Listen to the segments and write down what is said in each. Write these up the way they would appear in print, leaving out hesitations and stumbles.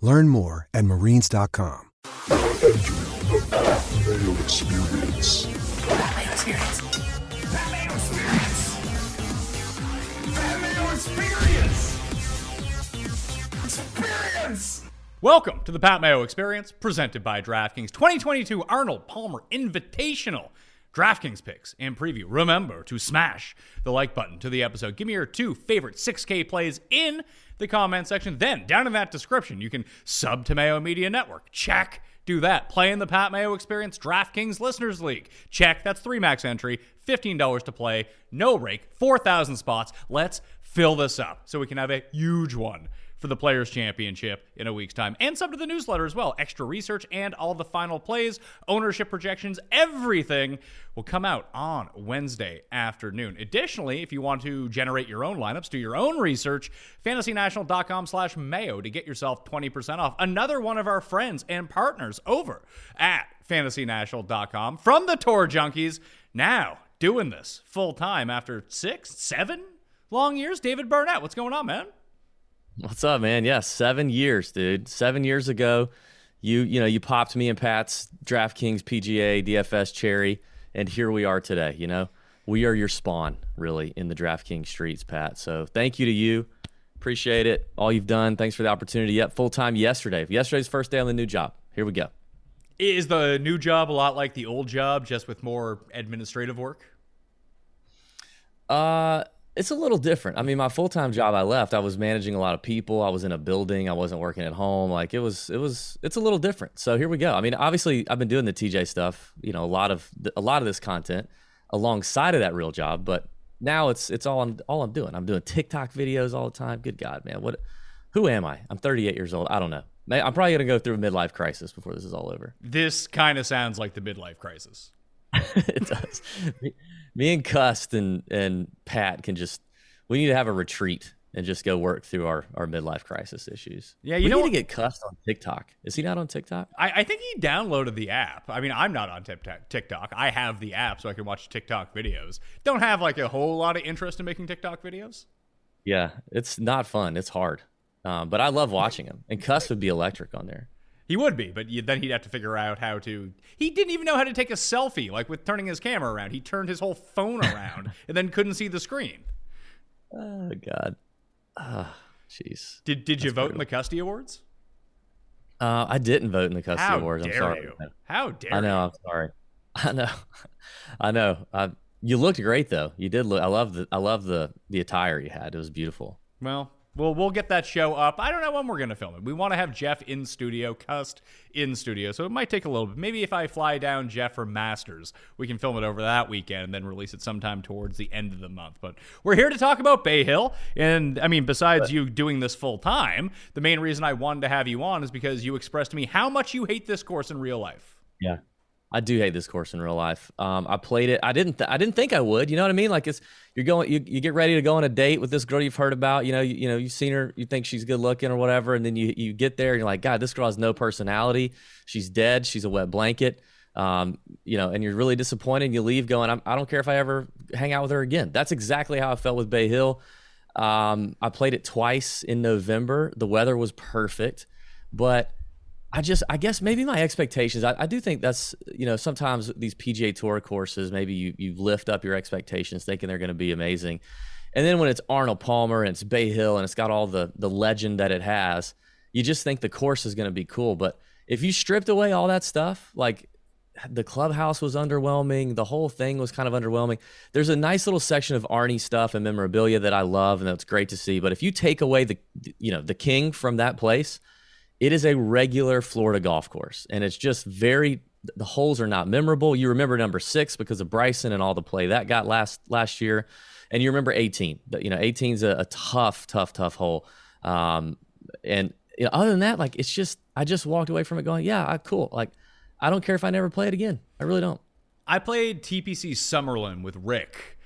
Learn more at marines.com. Welcome to the Pat Mayo Experience, presented by DraftKings. 2022 Arnold Palmer Invitational. DraftKings picks and preview. Remember to smash the like button to the episode. Give me your two favorite 6K plays in the comment section. Then, down in that description, you can sub to Mayo Media Network. Check. Do that. Play in the Pat Mayo Experience DraftKings Listeners League. Check. That's 3 max entry. $15 to play. No rake. 4,000 spots. Let's fill this up so we can have a huge one for the Players Championship in a week's time. And sub to the newsletter as well. Extra research and all the final plays, ownership projections, everything will come out on Wednesday afternoon. Additionally, if you want to generate your own lineups, do your own research, fantasynational.com/mayo to get yourself 20% off. Another one of our friends and partners over at fantasynational.com from the Tour Junkies, now doing this full time after 6, 7 long years. David Barnett, what's going on, man? What's up, man? Yeah, 7 years, dude. 7 years ago, you popped me and Pat's DraftKings PGA DFS cherry, and here we are today. You know, we are your spawn, really, in the DraftKings streets, Pat. So thank you to you. Appreciate it. All you've done. Thanks for the opportunity. Yep, full time yesterday. Yesterday's first day on the new job. Here we go. Is the new job a lot like the old job, just with more administrative work? It's a little different. I mean, my full-time job I left, I was managing a lot of people. I was in a building. I wasn't working at home. Like, it's a little different. So here we go. I mean, obviously I've been doing the TJ stuff, you know, a lot of this content alongside of that real job, but now it's all I'm doing. I'm doing TikTok videos all the time. Good God, man. Who am I? I'm 38 years old. I don't know. I'm probably going to go through a midlife crisis before this is all over. This kind of sounds like the midlife crisis. It does. Me and Cust and Pat we need to have a retreat and just go work through our midlife crisis issues. Yeah, we need to get Cust on TikTok. Is he not on TikTok? I think he downloaded the app. I mean, I'm not on TikTok. I have the app so I can watch TikTok videos. Don't have like a whole lot of interest in making TikTok videos. Yeah, it's not fun. It's hard. But I love watching him. And Cust would be electric on there. He would be, but then he'd have to figure out how to... He didn't even know how to take a selfie, like with turning his camera around. He turned his whole phone around and then couldn't see the screen. Oh, God. Jeez. Did you vote in the Custy Awards? I didn't vote in the Custy Awards. I'm sorry. How dare you? I know. I'm sorry. I know. You looked great, though. You did look... I love the attire you had. It was beautiful. Well, we'll get that show up. I don't know when we're going to film it. We want to have Jeff in studio, Cust in studio, so it might take a little bit. Maybe if I fly down Jeff for Masters, we can film it over that weekend and then release it sometime towards the end of the month. But we're here to talk about Bay Hill. And, I mean, besides you doing this full time, the main reason I wanted to have you on is because you expressed to me how much you hate this course in real life. Yeah, I do hate this course in real life. I played it. I didn't think I would. You know what I mean? Like you get ready to go on a date with this girl you've heard about. You know, you've seen her. You think she's good looking or whatever, and then you get there and you're like, God, this girl has no personality. She's dead. She's a wet blanket. You know, and you're really disappointed. And you leave going, I don't care if I ever hang out with her again. That's exactly how I felt with Bay Hill. I played it twice in November. The weather was perfect, but I guess maybe my expectations, I do think that's, you know, sometimes these PGA Tour courses, maybe you lift up your expectations thinking they're going to be amazing. And then when it's Arnold Palmer and it's Bay Hill and it's got all the legend that it has, you just think the course is going to be cool. But if you stripped away all that stuff, like the clubhouse was underwhelming. The whole thing was kind of underwhelming. There's a nice little section of Arnie stuff and memorabilia that I love, and that's great to see. But if you take away the, you know, the king from that place, it is a regular Florida golf course, and it's just very, the holes are not memorable. You remember number 6 because of Bryson and all the play that got last year, and you remember 18. But, you know, 18's a tough hole. And you know, other than that, like, it's just, I just walked away from it going, yeah, cool. Like, I don't care if I never play it again. I really don't. I played TPC Summerlin with Rick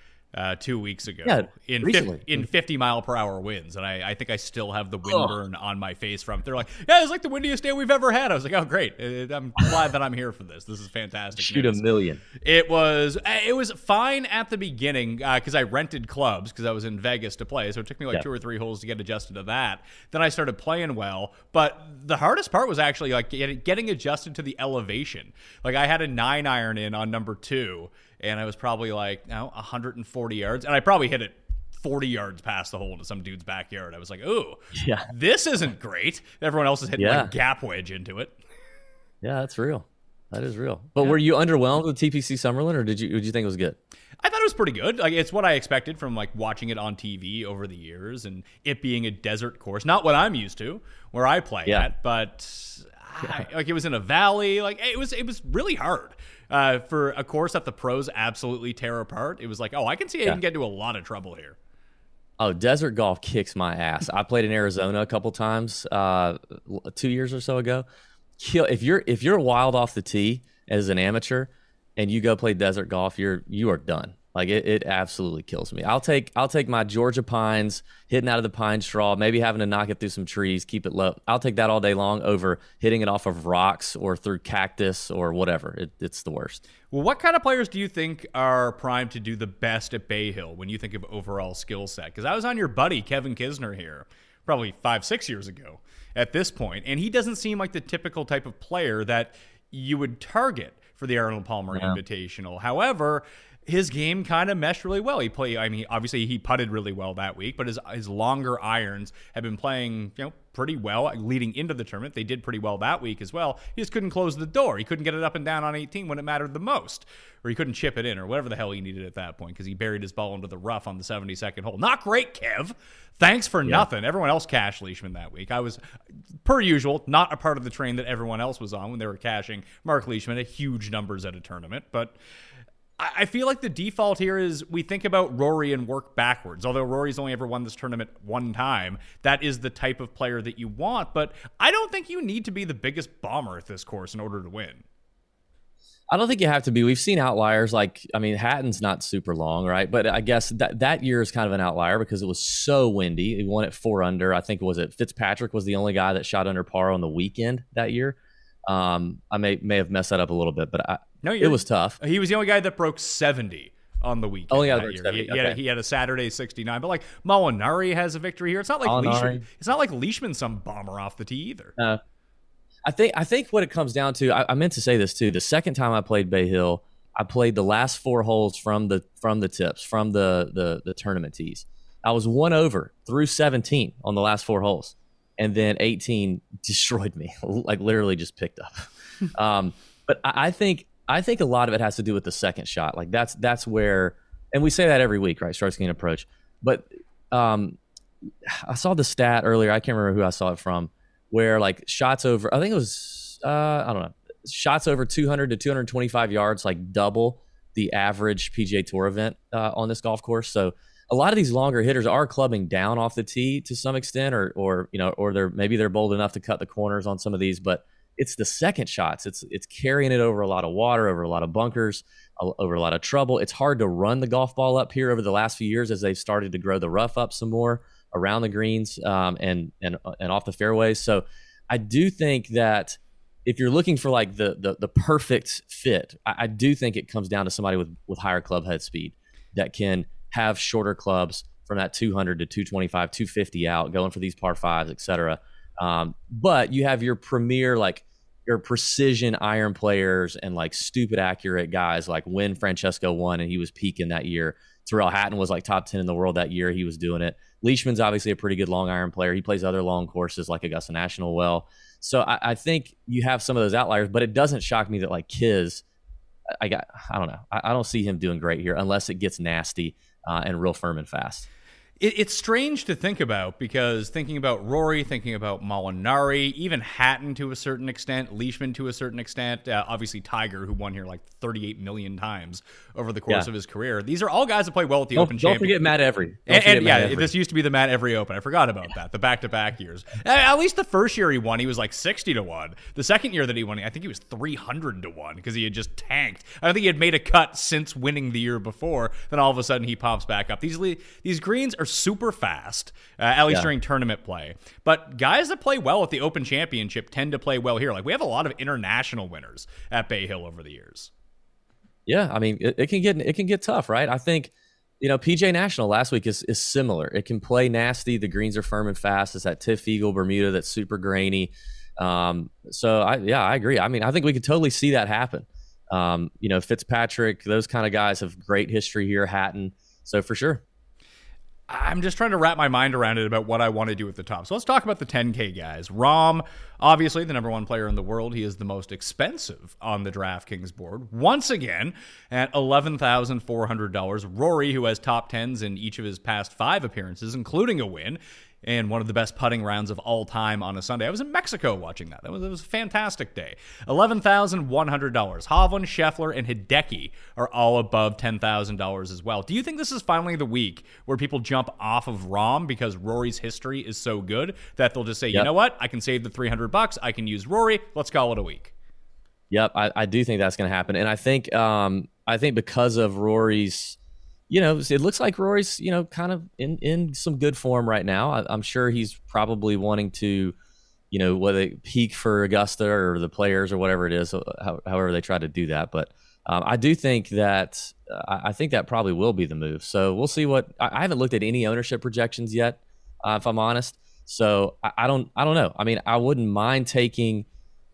2 weeks ago in 50-mile-per-hour winds, and I think I still have the windburn on my face from it. They're like, yeah, it's like the windiest day we've ever had. I was like, oh, great. I'm glad that I'm here for this. This is fantastic. Shoot news. A million. It was fine at the beginning because I rented clubs because I was in Vegas to play, so it took me like 2 or 3 holes to get adjusted to that. Then I started playing well, but the hardest part was actually like getting adjusted to the elevation. Like, I had a 9-iron in on number 2, and I was probably like, 140 yards. And I probably hit it 40 yards past the hole into some dude's backyard. I was like, ooh, yeah, this isn't great. Everyone else is hitting like gap wedge into it. Yeah, that's real. That is real. But were you underwhelmed with TPC Summerlin, or did you think it was good? I thought it was pretty good. Like, it's what I expected from like watching it on TV over the years, and it being a desert course. Not what I'm used to where I play at, but it was in a valley. Like, it was really hard. For a course that the pros absolutely tear apart, it was like, I can see I can get into a lot of trouble here. Oh, desert golf kicks my ass. I played in Arizona a couple times 2 years or so ago. If you're wild off the tee as an amateur and you go play desert golf, you are done. Like, it absolutely kills me. I'll take my Georgia pines, hitting out of the pine straw, maybe having to knock it through some trees, keep it low. I'll take that all day long over hitting it off of rocks or through cactus or whatever. It's the worst. Well, what kind of players do you think are primed to do the best at Bay Hill when you think of overall skill set? Because I was on your buddy Kevin Kisner here probably 5-6 years ago at this point, and he doesn't seem like the typical type of player that you would target for the Arnold Palmer Invitational. However, his game kind of meshed really well. Obviously he putted really well that week, but his longer irons have been playing, pretty well leading into the tournament. They did pretty well that week as well. He just couldn't close the door. He couldn't get it up and down on 18 when it mattered the most, or he couldn't chip it in, or whatever the hell he needed at that point, because he buried his ball into the rough on the 72nd hole. Not great, Kev. Thanks for nothing. Everyone else cashed Leishman that week. I was, per usual, not a part of the train that everyone else was on when they were cashing Mark Leishman at huge numbers at a tournament, but I feel like the default here is we think about Rory and work backwards. Although Rory's only ever won this tournament one time, that is the type of player that you want. But I don't think you need to be the biggest bomber at this course in order to win. I don't think you have to be. We've seen outliers. Like, Hatton's not super long, right? But I guess that year is kind of an outlier because it was so windy. He won at 4 under. I think Fitzpatrick was the only guy that shot under par on the weekend that year. I may have messed that up a little bit, but it was tough. He was the only guy that broke 70 on the weekend. Only other year. He had a Saturday 69, but like Molinari has a victory here. It's not like Leishman. It's not like Leishman's some bomber off the tee either. I think what it comes down to, I meant to say this too. The second time I played Bay Hill, I played the last 4 holes from the tips, from the tournament tees. I was 1 over through 17 on the last 4 holes. And then 18 destroyed me, like literally just picked up. But I think a lot of it has to do with the second shot. Like that's where, and we say that every week, right? Strokes gained approach. But I saw the stat earlier. I can't remember who I saw it from, where like shots over, I think it was, I don't know, shots over 200 to 225 yards, like double the average PGA Tour event on this golf course. So a lot of these longer hitters are clubbing down off the tee to some extent, or they're bold enough to cut the corners on some of these, but it's the second shots. It's carrying it over a lot of water, over a lot of bunkers, over a lot of trouble. It's hard to run the golf ball up here over the last few years as they've started to grow the rough up some more around the greens and off the fairways. So I do think that if you're looking for like the perfect fit, I do think it comes down to somebody with higher club head speed that can have shorter clubs from that 200 to 225, 250 out, going for these par 5s, et cetera. But you have your premier, like your precision iron players and like stupid accurate guys, like when Francesco won and he was peaking that year. Terrell Hatton was like top 10 in the world that year. He was doing it. Leishman's obviously a pretty good long iron player. He plays other long courses like Augusta National well. So I think you have some of those outliers, but it doesn't shock me that like Kiz I don't know. I don't see him doing great here unless it gets nasty and real firm and fast. It's strange to think about, because thinking about Rory, thinking about Molinari, even Hatton to a certain extent, Leishman to a certain extent, obviously Tiger, who won here like 38 million times over the course of his career. These are all guys that play well at the Open Championship. Don't forget Matt Every. And this used to be the Matt Every Open. I forgot about that, the back-to-back years. At least the first year he won, he was like 60-1. The second year that he won, I think he was 300-1 because he had just tanked. I don't think he had made a cut since winning the year before. Then all of a sudden he pops back up. These greens are super fast, at least during tournament play. But guys that play well at the Open Championship tend to play well here. Like, we have a lot of international winners at Bay Hill over the years. Yeah, I mean, it can get tough, right? I think, you know, PJ National last week is similar. It can play nasty. The greens are firm and fast. It's that Tiff Eagle Bermuda that's super grainy. So I agree. I mean, I think we could totally see that happen. You know, Fitzpatrick, those kind of guys have great history here, Hatton. So for sure. I'm just trying to wrap my mind around it about what I want to do at the top. So let's talk about the 10K guys. Rahm, obviously the number one player in the world. He is the most expensive on the DraftKings board. Once again, at $11,400. Rory, who has top 10s in each of his past 5 appearances, including a win, and one of the best putting rounds of all time on a Sunday. I was in Mexico watching that. It was a fantastic day. $11,100. Hovland, Scheffler, and Hideki are all above $10,000 as well. Do you think this is finally the week where people jump off of Rahm because Rory's history is so good that they'll just say, you know what? I can save the $300. I can use Rory. Let's call it a week. Yep, I do think that's going to happen. And I think because of Rory's, you know, it looks like Rory's, you know, kind of in some good form right now. I'm sure he's probably wanting to, you know, whether they peak for Augusta or the Players or whatever it is, however they try to do that. But I do think that I think that probably will be the move. So we'll see what – I haven't looked at any ownership projections yet, if I'm honest. So I don't know. I mean, I wouldn't mind taking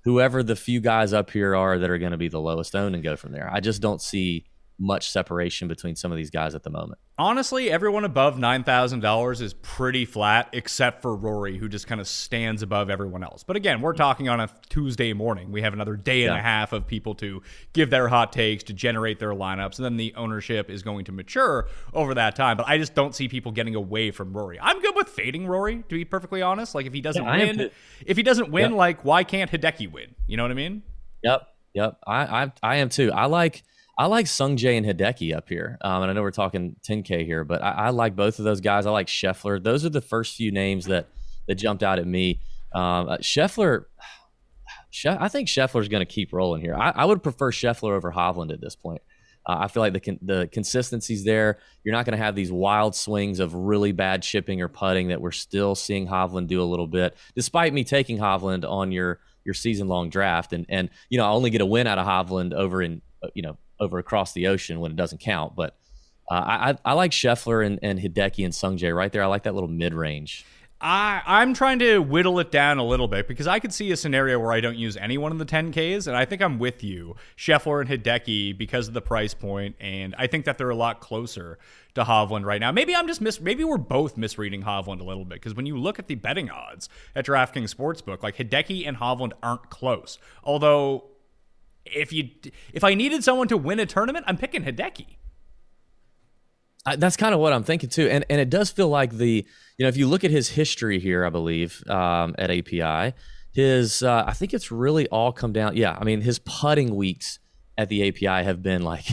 whoever the few guys up here are that are going to be the lowest owned and go from there. I just don't see – much separation between some of these guys at the moment. Honestly, everyone above $9,000 is pretty flat, except for Rory, who just kind of stands above everyone else. But again, we're talking on a Tuesday morning. We have another day and a half of people to give their hot takes, to generate their lineups, and then the ownership is going to mature over that time. But I just don't see people getting away from Rory. I'm good with fading Rory, to be perfectly honest. Like, if he doesn't win, like, why can't Hideki win? You know what I mean? Yep. I am too. I like Sung Jae and Hideki up here. And I know we're talking 10K here, but I like both of those guys. I like Scheffler. Those are the first few names that jumped out at me. I think Scheffler's going to keep rolling here. I would prefer Scheffler over Hovland at this point. I feel like the consistency's there. You're not going to have these wild swings of really bad chipping or putting that we're still seeing Hovland do a little bit, despite me taking Hovland on your season-long draft. And you know, I only get a win out of Hovland over across the ocean when it doesn't count. But I like Scheffler and Hideki and Sung Jae right there. I like that little mid-range. I'm trying to whittle it down a little bit because I could see a scenario where I don't use anyone in the 10Ks, and I think I'm with you. Scheffler and Hideki because of the price point, and I think that they're a lot closer to Hovland right now. Maybe we're both misreading Hovland a little bit, because when you look at the betting odds at DraftKings Sportsbook, like, Hideki and Hovland aren't close. Although, if I needed someone to win a tournament, I'm picking Hideki. That's kind of what I'm thinking too, and it does feel like if you look at his history here, I believe at API, his I think it's really all come down. Yeah, I mean, his putting weeks at the API have been like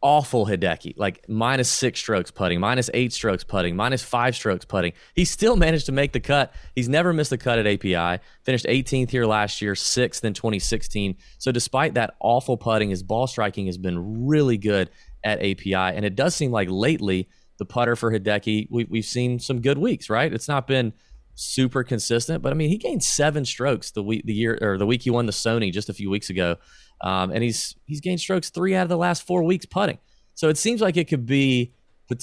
awful. Hideki, like -6 strokes putting, -8 strokes putting, -5 strokes putting. He still managed to make the cut. He's never missed the cut at API. Finished 18th here last year, 6th in 2016. So despite that awful putting, his ball striking has been really good at API. And it does seem like lately, the putter for Hideki, we've seen some good weeks, right? It's not been super consistent, but I mean, he gained 7 strokes the week he won the Sony just a few weeks ago. And he's gained strokes 3 out of the last 4 weeks putting. So it seems like it could be.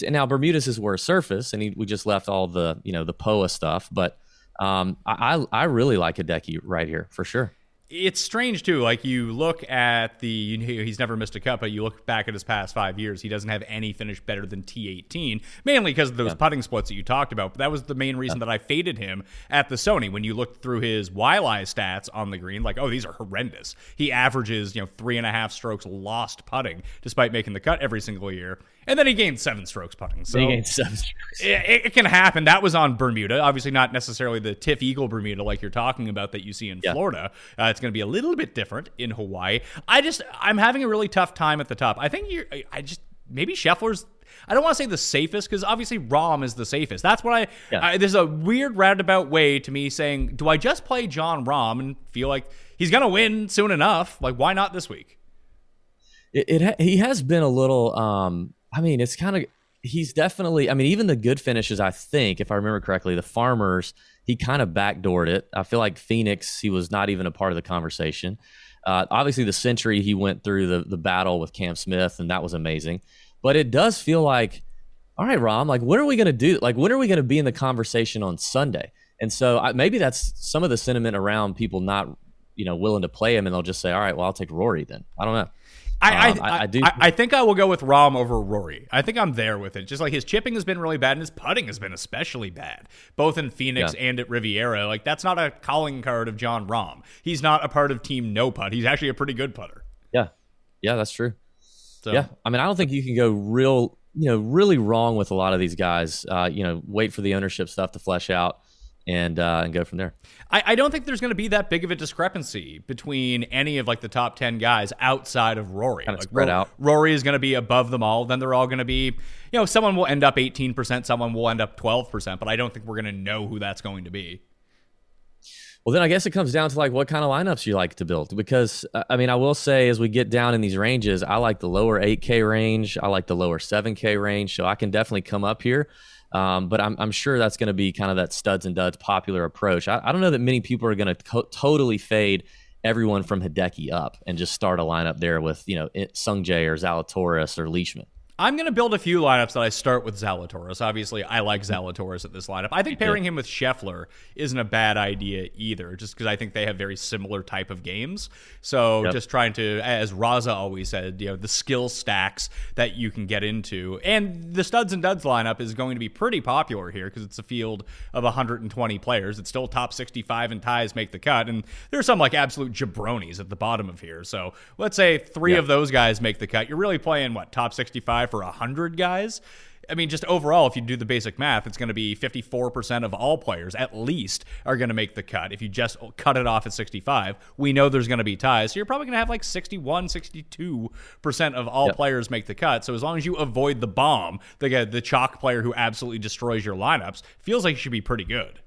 Now Bermuda's his worst surface, and we just left all the the POA stuff. But I really like Hideki right here for sure. It's strange too. Like you look at the, he's never missed a cut, but you look back at his past 5 years, he doesn't have any finish better than T18, mainly because of those putting splits that you talked about. But that was the main reason that I faded him at the Sony. When you look through his YLI stats on the green, like, oh, these are horrendous. He averages, 3.5 strokes lost putting despite making the cut every single year. And then he gained 7 strokes putting. So he gained 7 strokes. It can happen. That was on Bermuda. Obviously not necessarily the Tiff Eagle Bermuda like you're talking about that you see in Florida. It's going to be a little bit different in Hawaii. I'm having a really tough time at the top. I think maybe Scheffler's, I don't want to say the safest, because obviously Rahm is the safest. That's what there's a weird roundabout way to me saying, do I just play John Rahm and feel like he's going to win soon enough? Like, why not this week? He has been a little, he's definitely, even the good finishes, I think, if I remember correctly, the Farmers, he kind of backdoored it. I feel like Phoenix, he was not even a part of the conversation. Obviously, the Century, he went through the battle with Cam Smith, and that was amazing. But it does feel like, all right, Rom, like, what are we going to do? Like, when are we going to be in the conversation on Sunday? And so maybe that's some of the sentiment around people not, willing to play him, and they'll just say, all right, well, I'll take Rory then. I don't know. I think I will go with Rahm over Rory. I think I'm there with it. Just like his chipping has been really bad and his putting has been especially bad, both in Phoenix and at Riviera. Like, that's not a calling card of John Rahm. He's not a part of Team No Putt. He's actually a pretty good putter. Yeah. Yeah, that's true. So. Yeah. I don't think you can go really wrong with a lot of these guys. Wait for the ownership stuff to flesh out. And go from there. I don't think there's going to be that big of a discrepancy between any of like the top 10 guys outside of Rory. Kind of like, spread out. Rory is going to be above them all. Then they're all going to be, someone will end up 18%, someone will end up 12%, but I don't think we're going to know who that's going to be. Well, then I guess it comes down to like what kind of lineups you like to build. Because I will say as we get down in these ranges, I like the lower 8K range. I like the lower 7K range. So I can definitely come up here. But I'm sure that's going to be kind of that studs and duds popular approach. I don't know that many people are going to totally fade everyone from Hideki up and just start a lineup there with, Sung Jae or Zalatoris or Leishman. I'm going to build a few lineups that I start with Zalatoris. Obviously, I like Zalatoris at this lineup. I think pairing him with Scheffler isn't a bad idea either, just because I think they have very similar type of games. So just trying to, as Raza always said, the skill stacks that you can get into. And the studs and duds lineup is going to be pretty popular here because it's a field of 120 players. It's still top 65 and ties make the cut. And there's some like absolute jabronis at the bottom of here. So let's say three of those guys make the cut. You're really playing, top 65? For 100 guys. Just overall, if you do the basic math, it's going to be 54% of all players at least are going to make the cut. If you just cut it off at 65, we know there's going to be ties. So you're probably going to have like 61, 62% of all players make the cut. So as long as you avoid the bomb, the chalk player who absolutely destroys your lineups, feels like you should be pretty good.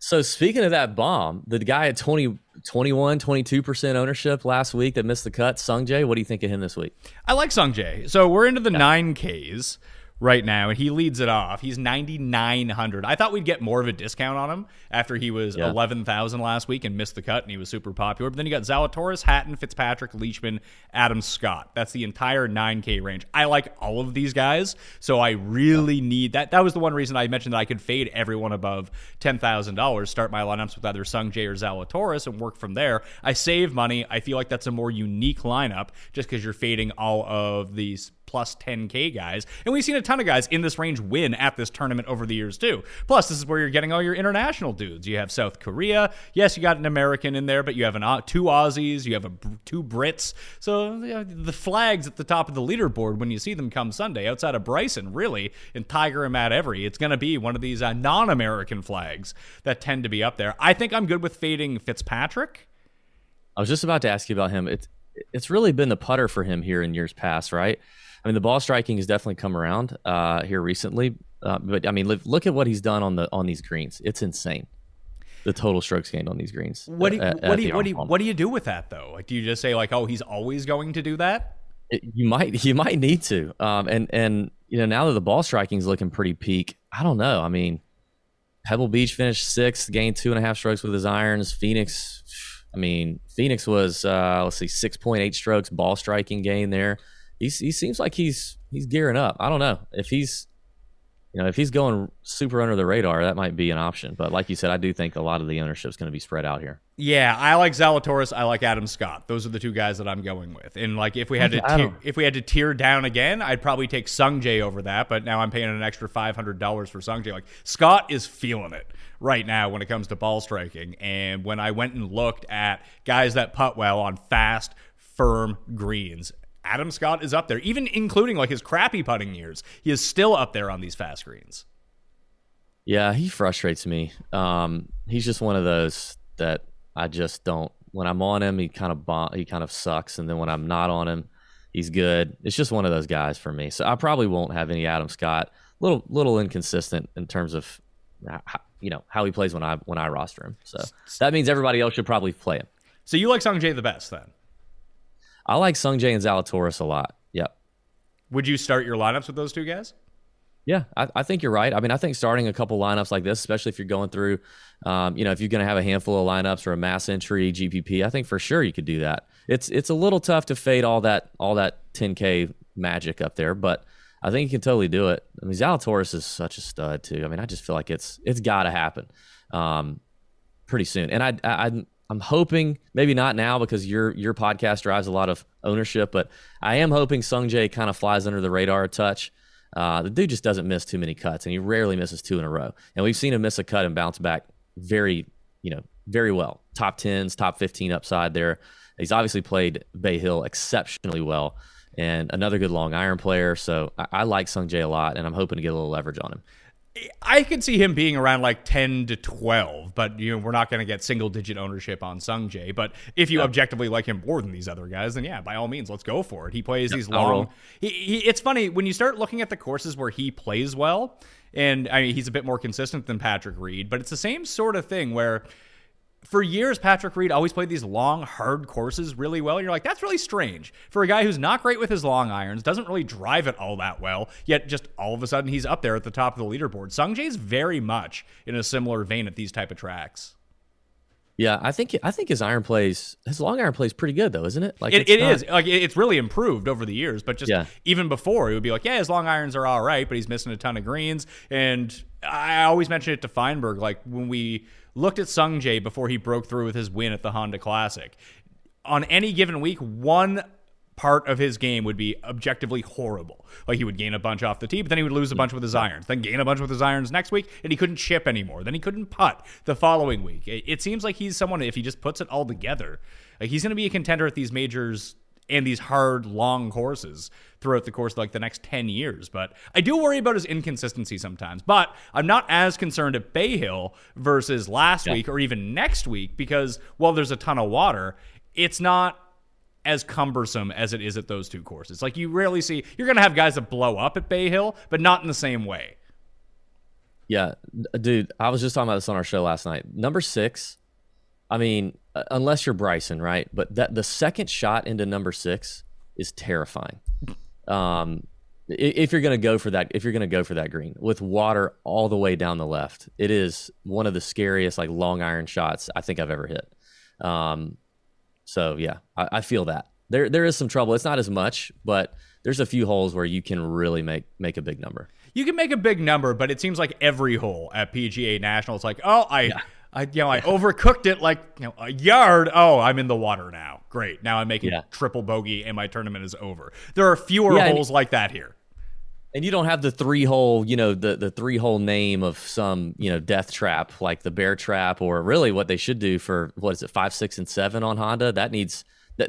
So speaking of that bomb, the guy at 22% ownership last week that missed the cut, Sung Jae, what do you think of him this week? I like Sung Jae. So we're into the 9Ks right now, and he leads it off. He's 9,900. I thought we'd get more of a discount on him after he was 11,000 last week and missed the cut, and he was super popular. But then you got Zalatoris, Hatton, Fitzpatrick, Leishman, Adam Scott. That's the entire 9K range. I like all of these guys, so I really need that. That was the one reason I mentioned that I could fade everyone above $10,000, start my lineups with either Sung Jae or Zalatoris, and work from there. I save money. I feel like that's a more unique lineup just because you're fading all of these plus 10K guys. And we've seen a ton of guys in this range win at this tournament over the years too. Plus, this is where you're getting all your international dudes. You have South Korea. Yes, you got an American in there, but you have two Aussies. You have two Brits. So the flags at the top of the leaderboard when you see them come Sunday, outside of Bryson, really, and Tiger and Matt Every, it's going to be one of these non-American flags that tend to be up there. I think I'm good with fading Fitzpatrick. I was just about to ask you about him. It's really been the putter for him here in years past, right? The ball striking has definitely come around here recently. But, look at what he's done on these greens. It's insane, the total strokes gained on these greens. What do you do with that, though? Like, do you just say, like, oh, he's always going to do that? You might need to. Now that the ball striking is looking pretty peak, I don't know. Pebble Beach finished 6th, gained 2.5 strokes with his irons. Phoenix was, 6.8 strokes, ball striking gain there. He seems like he's gearing up. I don't know if he's you know, if he's going super under the radar, that might be an option. But like you said, I do think a lot of the ownership is going to be spread out here. Yeah, I like Zalatoris. I like Adam Scott. Those are the two guys that I'm going with. And like, if we had to, tier down again, I'd probably take Sung Jae over that. But now I'm paying an extra $500 for Sung Jae. Like, Scott is feeling it right now when it comes to ball striking. And when I went and looked at guys that putt well on fast, firm greens, Adam Scott is up there, even including like his crappy putting years. He is still up there on these fast greens. Yeah, he frustrates me. He's just one of those that I just don't. When I'm on him, he kind of sucks, and then when I'm not on him, he's good. It's just one of those guys for me. So I probably won't have any Adam Scott. Little inconsistent in terms of how he plays when I roster him. So that means everybody else should probably play him. So you like Sung Jae the best then? I like Sung Jae and Zalatoris a lot. Yep. Would you start your lineups with those two guys? Yeah, I think you're right. I mean, I think starting a couple lineups like this, especially if you're going through, if you're going to have a handful of lineups or a mass entry GPP, I think for sure you could do that. It's a little tough to fade all that 10K magic up there, but I think you can totally do it. I mean, Zalatoris is such a stud too. I mean, I just feel like it's got to happen pretty soon, and I'm hoping, maybe not now because your podcast drives a lot of ownership, but I am hoping Sung Jae kind of flies under the radar a touch. The dude just doesn't miss too many cuts, and he rarely misses two in a row. And we've seen him miss a cut and bounce back very well. Top 10s, top 15 upside there. He's obviously played Bay Hill exceptionally well, and another good long iron player. So I like Sung Jae a lot, and I'm hoping to get a little leverage on him. I could see him being around like 10 to 12, but we're not going to get single-digit ownership on Sung Jae. But if you objectively like him more than these other guys, then yeah, by all means, let's go for it. He plays these long. It's funny when you start looking at the courses where he plays well, and I mean he's a bit more consistent than Patrick Reed, but it's the same sort of thing where for years Patrick Reed always played these long, hard courses really well. And you're like, that's really strange for a guy who's not great with his long irons, doesn't really drive it all that well, yet just all of a sudden he's up there at the top of the leaderboard. Sung Jae's very much in a similar vein at these type of tracks. Yeah, I think his long iron plays pretty good though, isn't it? Like it is. Like it's really improved over the years, but even before it would be like, yeah, his long irons are all right, but he's missing a ton of greens. And I always mention it to Feinberg, like when we looked at Sung Jae before he broke through with his win at the Honda Classic. On any given week, one part of his game would be objectively horrible. Like he would gain a bunch off the tee, but then he would lose a bunch with his irons, then gain a bunch with his irons next week, and he couldn't chip anymore. Then he couldn't putt the following week. It seems like he's someone, if he just puts it all together, like he's going to be a contender at these majors and these hard, long courses throughout the course of like the next 10 years. But I do worry about his inconsistency sometimes. But I'm not as concerned at Bay Hill versus last week or even next week because, well, there's a ton of water. It's not as cumbersome as it is at those two courses. Like you rarely see, you're going to have guys that blow up at Bay Hill, but not in the same way. Yeah, dude, I was just talking about this on our show last night. Number 6, I mean, unless you're Bryson, right? But the second shot into number 6 is terrifying. If you're going to go for that green with water all the way down the left, it is one of the scariest like long iron shots I think I've ever hit. So yeah, I feel that there is some trouble. It's not as much, but there's a few holes where you can really make a big number. You can make a big number, but it seems like every hole at PGA National is like, oh, I overcooked it like a yard. Oh, I'm in the water now. Great. Now I'm making triple bogey and my tournament is over. There are fewer holes like that here. And you don't have the 3-hole, the 3-hole name of some, death trap like the bear trap, or really what they should do for, what is it, 5, 6, and 7 on Honda? They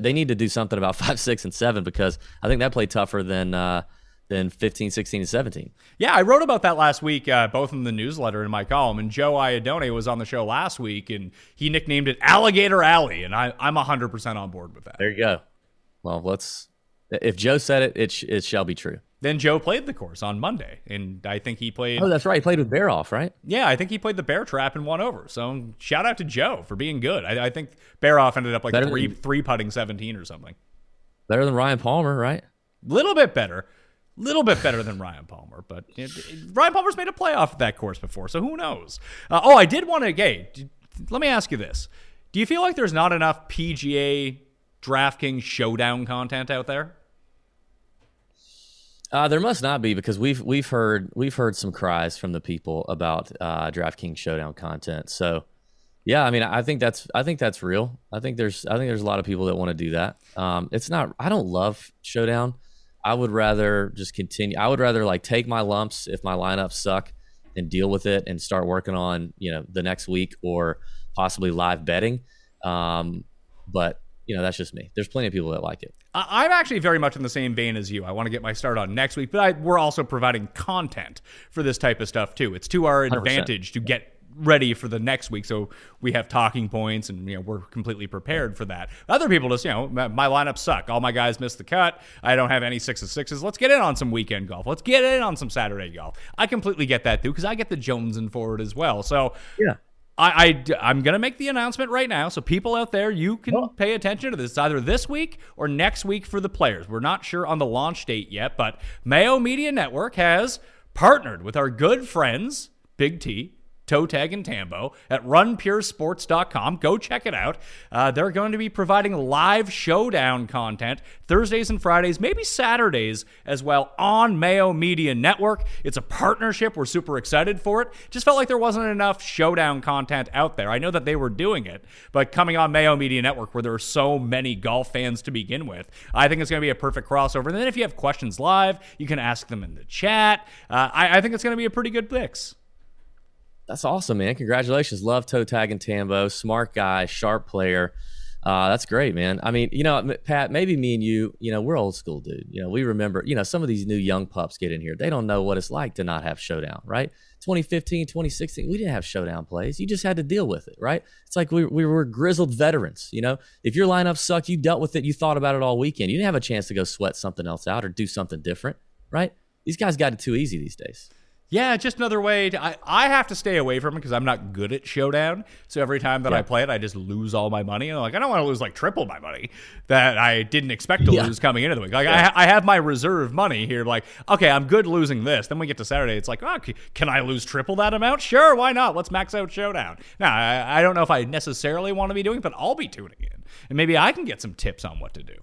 need to do something about 5, 6, and 7 because I think that played tougher than 15, 16, and 17. Yeah, I wrote about that last week, both in the newsletter and my column. And Joe Iodone was on the show last week, and he nicknamed it Alligator Alley, and I'm 100% on board with that. There you go. Well, if Joe said it, it shall be true. Then Joe played the course on Monday, and I think he played... Oh, that's right. He played with Bear off, right? Yeah, I think he played the Bear trap and won over. So shout out to Joe for being good. I think Bear off ended up like three putting 17 or something. Better than Ryan Palmer, right? Little bit better than Ryan Palmer, but Ryan Palmer's made a playoff at that course before, so who knows? I did want to... Hey, let me ask you this. Do you feel like there's not enough PGA DraftKings showdown content out there? There must not be, because we've heard some cries from the people about DraftKings Showdown content. So yeah, I mean, I think that's real. I think there's a lot of people that want to do that. It's not. I don't love Showdown. I would rather just continue. I would rather like take my lumps if my lineups suck and deal with it and start working on, you know, the next week or possibly live betting. But you know, that's just me. There's plenty of people that like it. I'm actually very much in the same vein as you. I want to get my start on next week, but we're also providing content for this type of stuff too. It's to our advantage 100%. To get ready for the next week, so we have talking points and, you know, we're completely prepared for that. Other people just, you know, my lineups suck, all my guys missed the cut, I don't have any 6 of 6s, let's get in on some weekend golf, let's get in on some Saturday golf. I completely get that too, because I get the Jones in forward as well. So yeah, I'm going to make the announcement right now. So people out there, you can pay attention to this either this week or next week for the players. We're not sure on the launch date yet, but Mayo Media Network has partnered with our good friends, Big T, Toe Tag, and Tambo at runpuresports.com. Go check it out. They're going to be providing live Showdown content Thursdays and Fridays, maybe Saturdays as well, on Mayo Media Network. It's a partnership. We're super excited for it. Just felt like there wasn't enough Showdown content out there. I know that they were doing it, but coming on Mayo Media Network, where there are so many golf fans to begin with, I think it's going to be a perfect crossover. And then if you have questions live, you can ask them in the chat. I think it's going to be a pretty good mix. That's awesome, man. Congratulations. Love Toe Tag and Tambo. Smart guy, sharp player. That's great, man. I mean, you know, Pat, maybe me and you, you know, we're old school, dude. You know, we remember, you know, some of these new young pups get in here. They don't know what it's like to not have Showdown, right? 2015, 2016, we didn't have Showdown plays. You just had to deal with it, right? It's like we were grizzled veterans, you know? If your lineup sucked, you dealt with it. You thought about it all weekend. You didn't have a chance to go sweat something else out or do something different, right? These guys got it too easy these days. Yeah, just another way to, I have to stay away from it because I'm not good at Showdown. So every time that I play it, I just lose all my money. And I'm like, I don't want to lose like triple my money that I didn't expect to lose coming into the week. Like I have my reserve money here. Like, okay, I'm good losing this. Then we get to Saturday. It's like, oh, can I lose triple that amount? Sure, why not? Let's max out Showdown. Now, I don't know if I necessarily want to be doing it, but I'll be tuning in. And maybe I can get some tips on what to do.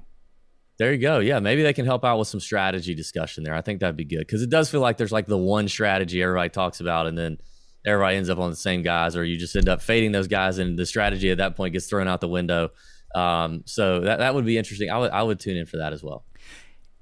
There you go. Yeah, maybe they can help out with some strategy discussion there. I think that'd be good, because it does feel like there's like the one strategy everybody talks about, and then everybody ends up on the same guys, or you just end up fading those guys, and the strategy at that point gets thrown out the window. So that would be interesting. I would tune in for that as well.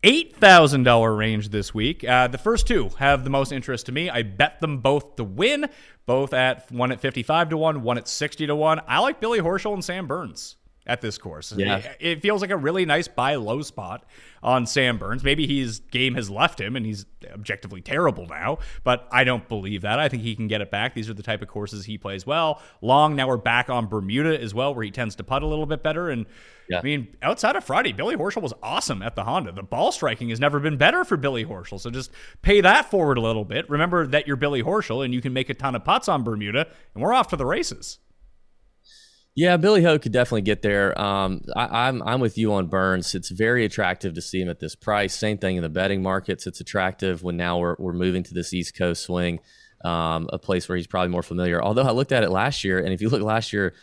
$8,000 range this week. The first two have the most interest to me. I bet them both to win, both at one at 55-1, one at 60-1. I like Billy Horschel and Sam Burns at this course. Yeah. It feels like a really nice buy low spot on Sam Burns. Maybe his game has left him and he's objectively terrible now, but I don't believe that. I think he can get it back. These are the type of courses he plays well. Long, now we're back on Bermuda as well, where he tends to putt a little bit better. And I mean, outside of Friday, Billy Horschel was awesome at the Honda. The ball striking has never been better for Billy Horschel. So just pay that forward a little bit. Remember that you're Billy Horschel and you can make a ton of putts on Bermuda, and we're off to the races. Yeah, Billy Ho could definitely get there. I'm with you on Burns. It's very attractive to see him at this price. Same thing in the betting markets. It's attractive when now we're moving to this East Coast swing, a place where he's probably more familiar. Although I looked at it last year, and if you look last year,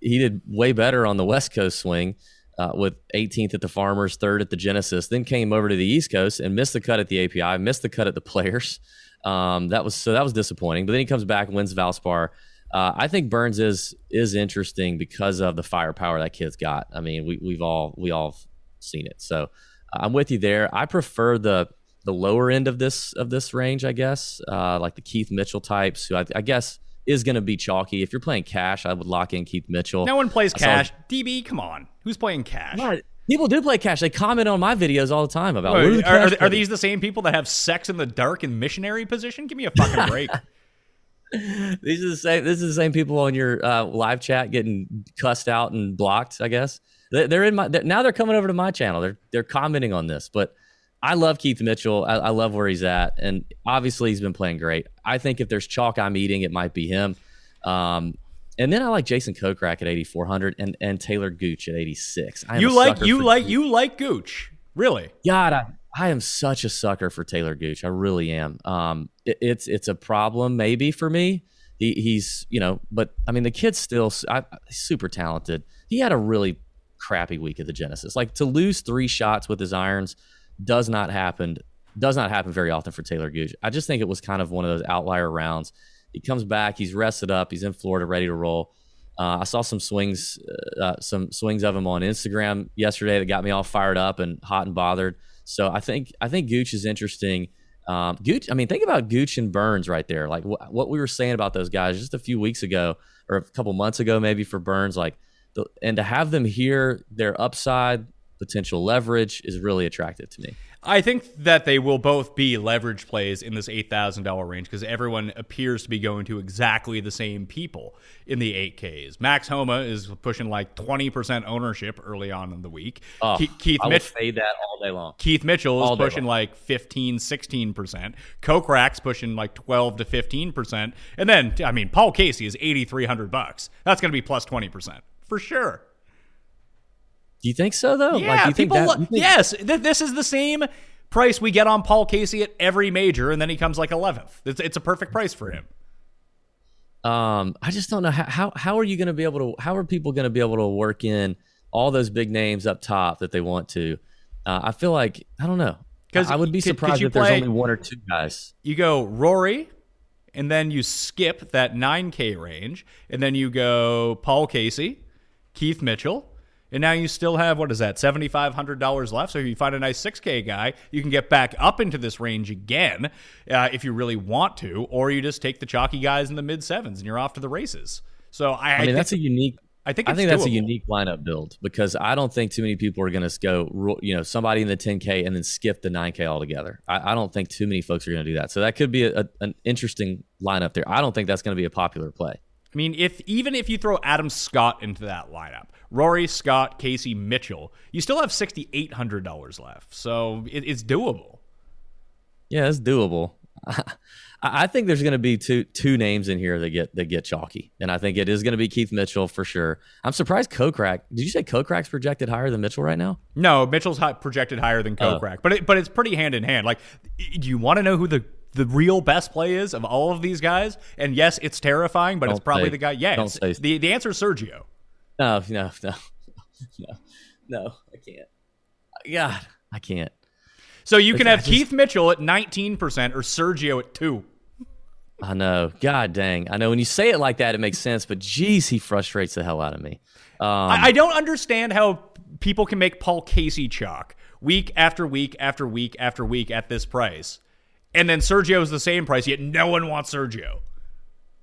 he did way better on the West Coast swing, with 18th at the Farmers, 3rd at the Genesis, then came over to the East Coast and missed the cut at the API, missed the cut at the Players. That was disappointing. But then he comes back, wins Valspar. I think Burns is interesting because of the firepower that kid's got. I mean, we've all seen it. So I'm with you there. I prefer the lower end of this range, I guess, like the Keith Mitchell types, who I guess is going to be chalky. If you're playing cash, I would lock in Keith Mitchell. No one plays cash. DB, come on. Who's playing cash? Not, people do play cash. They comment on my videos all the time about. Wait, are these the same people that have sex in the dark and missionary position? Give me a fucking break. This is the same people on your live chat getting cussed out and blocked, I guess. Now they're coming over to my channel. They're commenting on this, but I love Keith Mitchell. I love where he's at, and obviously he's been playing great. I think if there's chalk I'm eating, it might be him. And then I like Jason Kokrak at 8,400 and Taylor Gooch at 86. You like Gooch, really? God, I am such a sucker for Taylor Gooch. I really am. It's a problem maybe for me. He's, you know, but I mean, the kid's still super talented. He had a really crappy week at the Genesis. Like, to lose 3 shots with his irons does not happen Does not happen very often for Taylor Gooch. I just think it was kind of one of those outlier rounds. He comes back, he's rested up, he's in Florida, ready to roll. I saw some swings of him on Instagram yesterday that got me all fired up and hot and bothered. So I think Gooch is interesting. Gooch, I mean, think about Gooch and Burns right there. Like what we were saying about those guys just a few weeks ago, or a couple months ago, maybe for Burns. Like, and to have them here, their upside, potential leverage is really attractive to me. I think that they will both be leverage plays in this $8,000 range because everyone appears to be going to exactly the same people in the 8Ks. Max Homa is pushing like 20% ownership early on in the week. Oh, Keith Mitchell say that all day long. Keith Mitchell is pushing like 15, 16%. Kokrak's pushing like 12 to 15%. And then, I mean, Paul Casey is $8,300. That's going to be plus 20% for sure. Do you think so, though? Yeah, like, yes. This is the same price we get on Paul Casey at every major, and then he comes like 11th. It's a perfect price for him. I just don't know how are you going to be able to? How are people going to be able to work in all those big names up top that they want to? I feel like I don't know. I would be surprised if there's only one or two guys. You go Rory, and then you skip that 9K range, and then you go Paul Casey, Keith Mitchell. And now you still have, what is that, $7,500 left? So if you find a nice 6K guy, you can get back up into this range again if you really want to, or you just take the chalky guys in the mid-sevens and you're off to the races. So I think that's a unique lineup build because I don't think too many people are going to go, somebody in the 10K and then skip the 9K altogether. I don't think too many folks are going to do that. So that could be an interesting lineup there. I don't think that's going to be a popular play. I mean, even if you throw Adam Scott into that lineup, Rory, Scott, Casey, Mitchell, you still have $6,800 left. So it's doable. Yeah, it's doable. I think there's going to be two names in here that get chalky, and I think it is going to be Keith Mitchell for sure. I'm surprised Kokrak. Did you say Kokrak's projected higher than Mitchell right now? No, Mitchell's projected higher than Kokrak, but it's pretty hand in hand. Like, do you want to know who the real best play is of all of these guys? And yes, it's terrifying, but it's probably the guy. Yeah, the answer is Sergio. No, I can't. God, I can't. So you can have Keith Mitchell at 19% or Sergio at 2%. I know. God dang. I know when you say it like that, it makes sense, but geez, he frustrates the hell out of me. I don't understand how people can make Paul Casey chalk week after week after week after week at this price. And then Sergio is the same price, yet no one wants Sergio.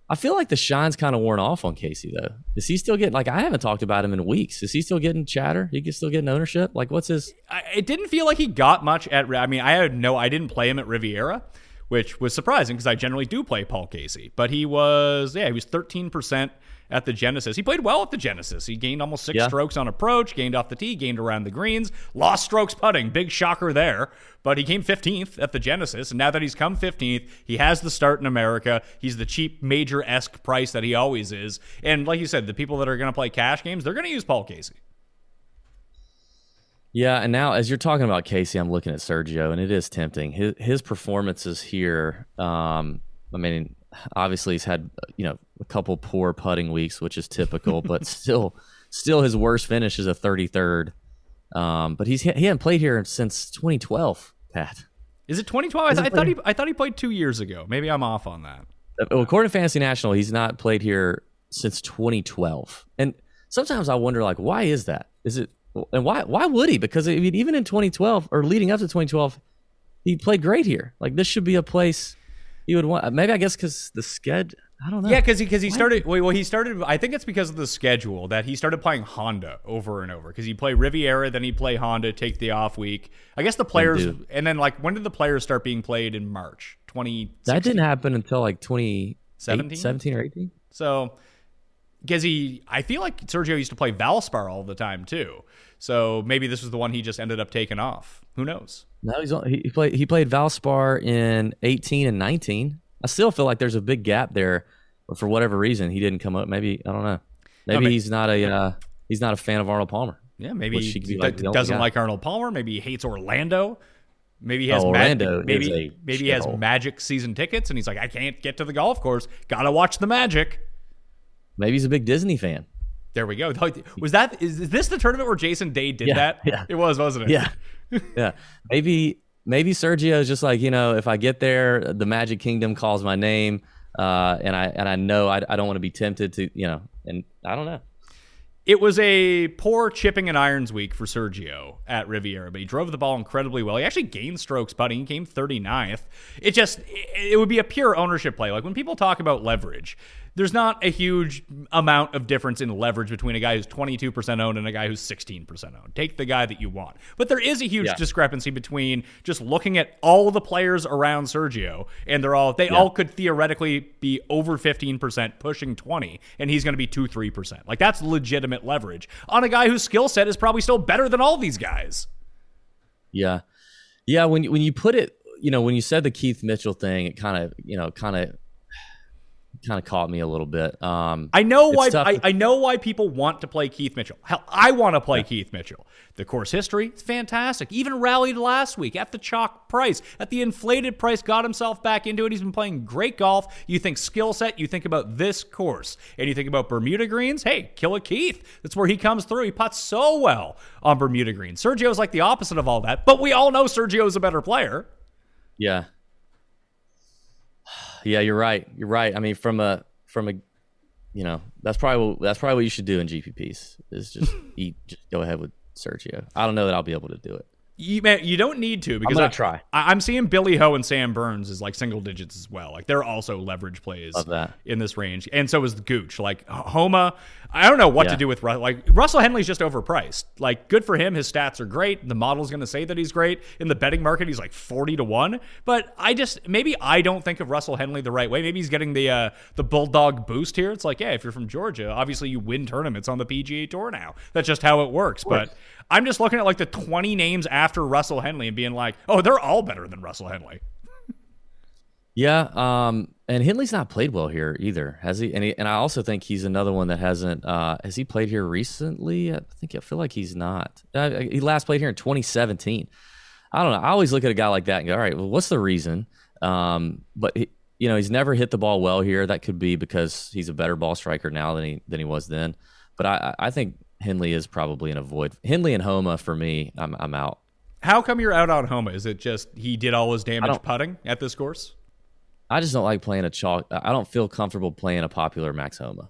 I feel like the shine's kind of worn off on Casey, though. Is he still getting, like, I haven't talked about him in weeks. Is he still getting chatter? He still getting ownership? Like, what's his? It didn't feel like he got much at, I mean, I didn't play him at Riviera, which was surprising because I generally do play Paul Casey. But he was 13% at the Genesis. He played well at the Genesis. He gained almost six strokes on approach, gained off the tee, gained around the greens, lost strokes putting. Big shocker there. But he came 15th at the Genesis, and now that he's come 15th, he has the start in America. He's the cheap major-esque price that he always is. And like you said, the people that are going to play cash games, they're going to use Paul Casey. Yeah, and now as you're talking about Casey, I'm looking at Sergio, and it is tempting. His performances here, I mean, obviously he's had a couple poor putting weeks, which is typical, but still his worst finish is a 33rd. But he hadn't played here since 2012. Pat, is it 2012? I thought he played 2 years ago. Maybe I'm off on that. According to Fantasy National, he's not played here since 2012. And sometimes I wonder, like, why is that? Is it and why would he? Because I mean, even in 2012 or leading up to 2012, he played great here. Like this should be a place. You would want, maybe I guess because the schedule, I don't know. Yeah, because he started, I think it's because of the schedule that he started playing Honda over and over because he'd play Riviera, then he'd play Honda, take the off week. I guess the players, and then like when did the players start being played in March? 2016? That didn't happen until like 2017 or 18. So, because I feel like Sergio used to play Valspar all the time too. So maybe this was the one he just ended up taking off. Who knows? No, he played Valspar in 18 and 19. I still feel like there's a big gap there, but for whatever reason he didn't come up. Maybe I don't know. Maybe he's not a fan of Arnold Palmer. Yeah, maybe he doesn't like Arnold Palmer. Maybe he hates Orlando. Maybe he has Magic season tickets, and he's like, I can't get to the golf course. Gotta watch the Magic. Maybe he's a big Disney fan. There we go. Was that? Is this the tournament where Jason Day did that? Yeah. It was, wasn't it? Yeah. Maybe maybe Sergio is just like, you know, if I get there, the Magic Kingdom calls my name, and I know I don't want to be tempted to, you know, and I don't know. It was a poor chipping and irons week for Sergio at Riviera, but he drove the ball incredibly well. He actually gained strokes putting. He came 39th. It would be a pure ownership play. Like when people talk about leverage, there's not a huge amount of difference in leverage between a guy who's 22% owned and a guy who's 16% owned. Take the guy that you want. But there is a huge discrepancy between just looking at all the players around Sergio, and they all could theoretically be over 15%, pushing 20, and he's going to be 2-3%. Like that's legitimate leverage on a guy whose skill set is probably still better than all these guys. Yeah. When you put it, you know, when you said the Keith Mitchell thing, it kind of caught me a little bit. I know why people want to play Keith Mitchell. Hell, I want to play Keith Mitchell. The course history is fantastic. Even rallied last week at the chalk price, at the inflated price, got himself back into it. He's been playing great golf. You think skill set, you think about this course, and you think about Bermuda greens. Hey, Killer Keith. That's where he comes through. He putts so well on Bermuda greens. Sergio's like the opposite of all that, but we all know Sergio's a better player. Yeah. Yeah, you're right. You're right. I mean, from a, you know, that's probably what you should do in GPPs is just just go ahead with Sergio. I don't know that I'll be able to do it. You don't need to, because I'm gonna try. I'm seeing Billy Ho and Sam Burns as like single digits as well. Like they're also leverage plays in this range, and so is Gooch. Like Homa, I don't know what to do with Russell. Like Russell Henley's just overpriced. Like good for him, his stats are great. The model's going to say that he's great in the betting market. He's like 40 to 1. But maybe I don't think of Russell Henley the right way. Maybe he's getting the bulldog boost here. It's like if you're from Georgia, obviously you win tournaments on the PGA Tour now. That's just how it works. But I'm just looking at like the 20 names after Russell Henley and being like, oh, they're all better than Russell Henley. Yeah, and Henley's not played well here either, has he? And I also think he's another one that hasn't. Has he played here recently? I feel like he's not. He last played here in 2017. I don't know. I always look at a guy like that and go, all right, well, what's the reason? But he, you know, he's never hit the ball well here. That could be because he's a better ball striker now than he was then. But I think Henley is probably an avoid. Henley and Homa for me, I'm out. How come you're out on Homa? Is it just he did all his damage putting at this course? I just don't like playing a chalk. I don't feel comfortable playing a popular Max Homa.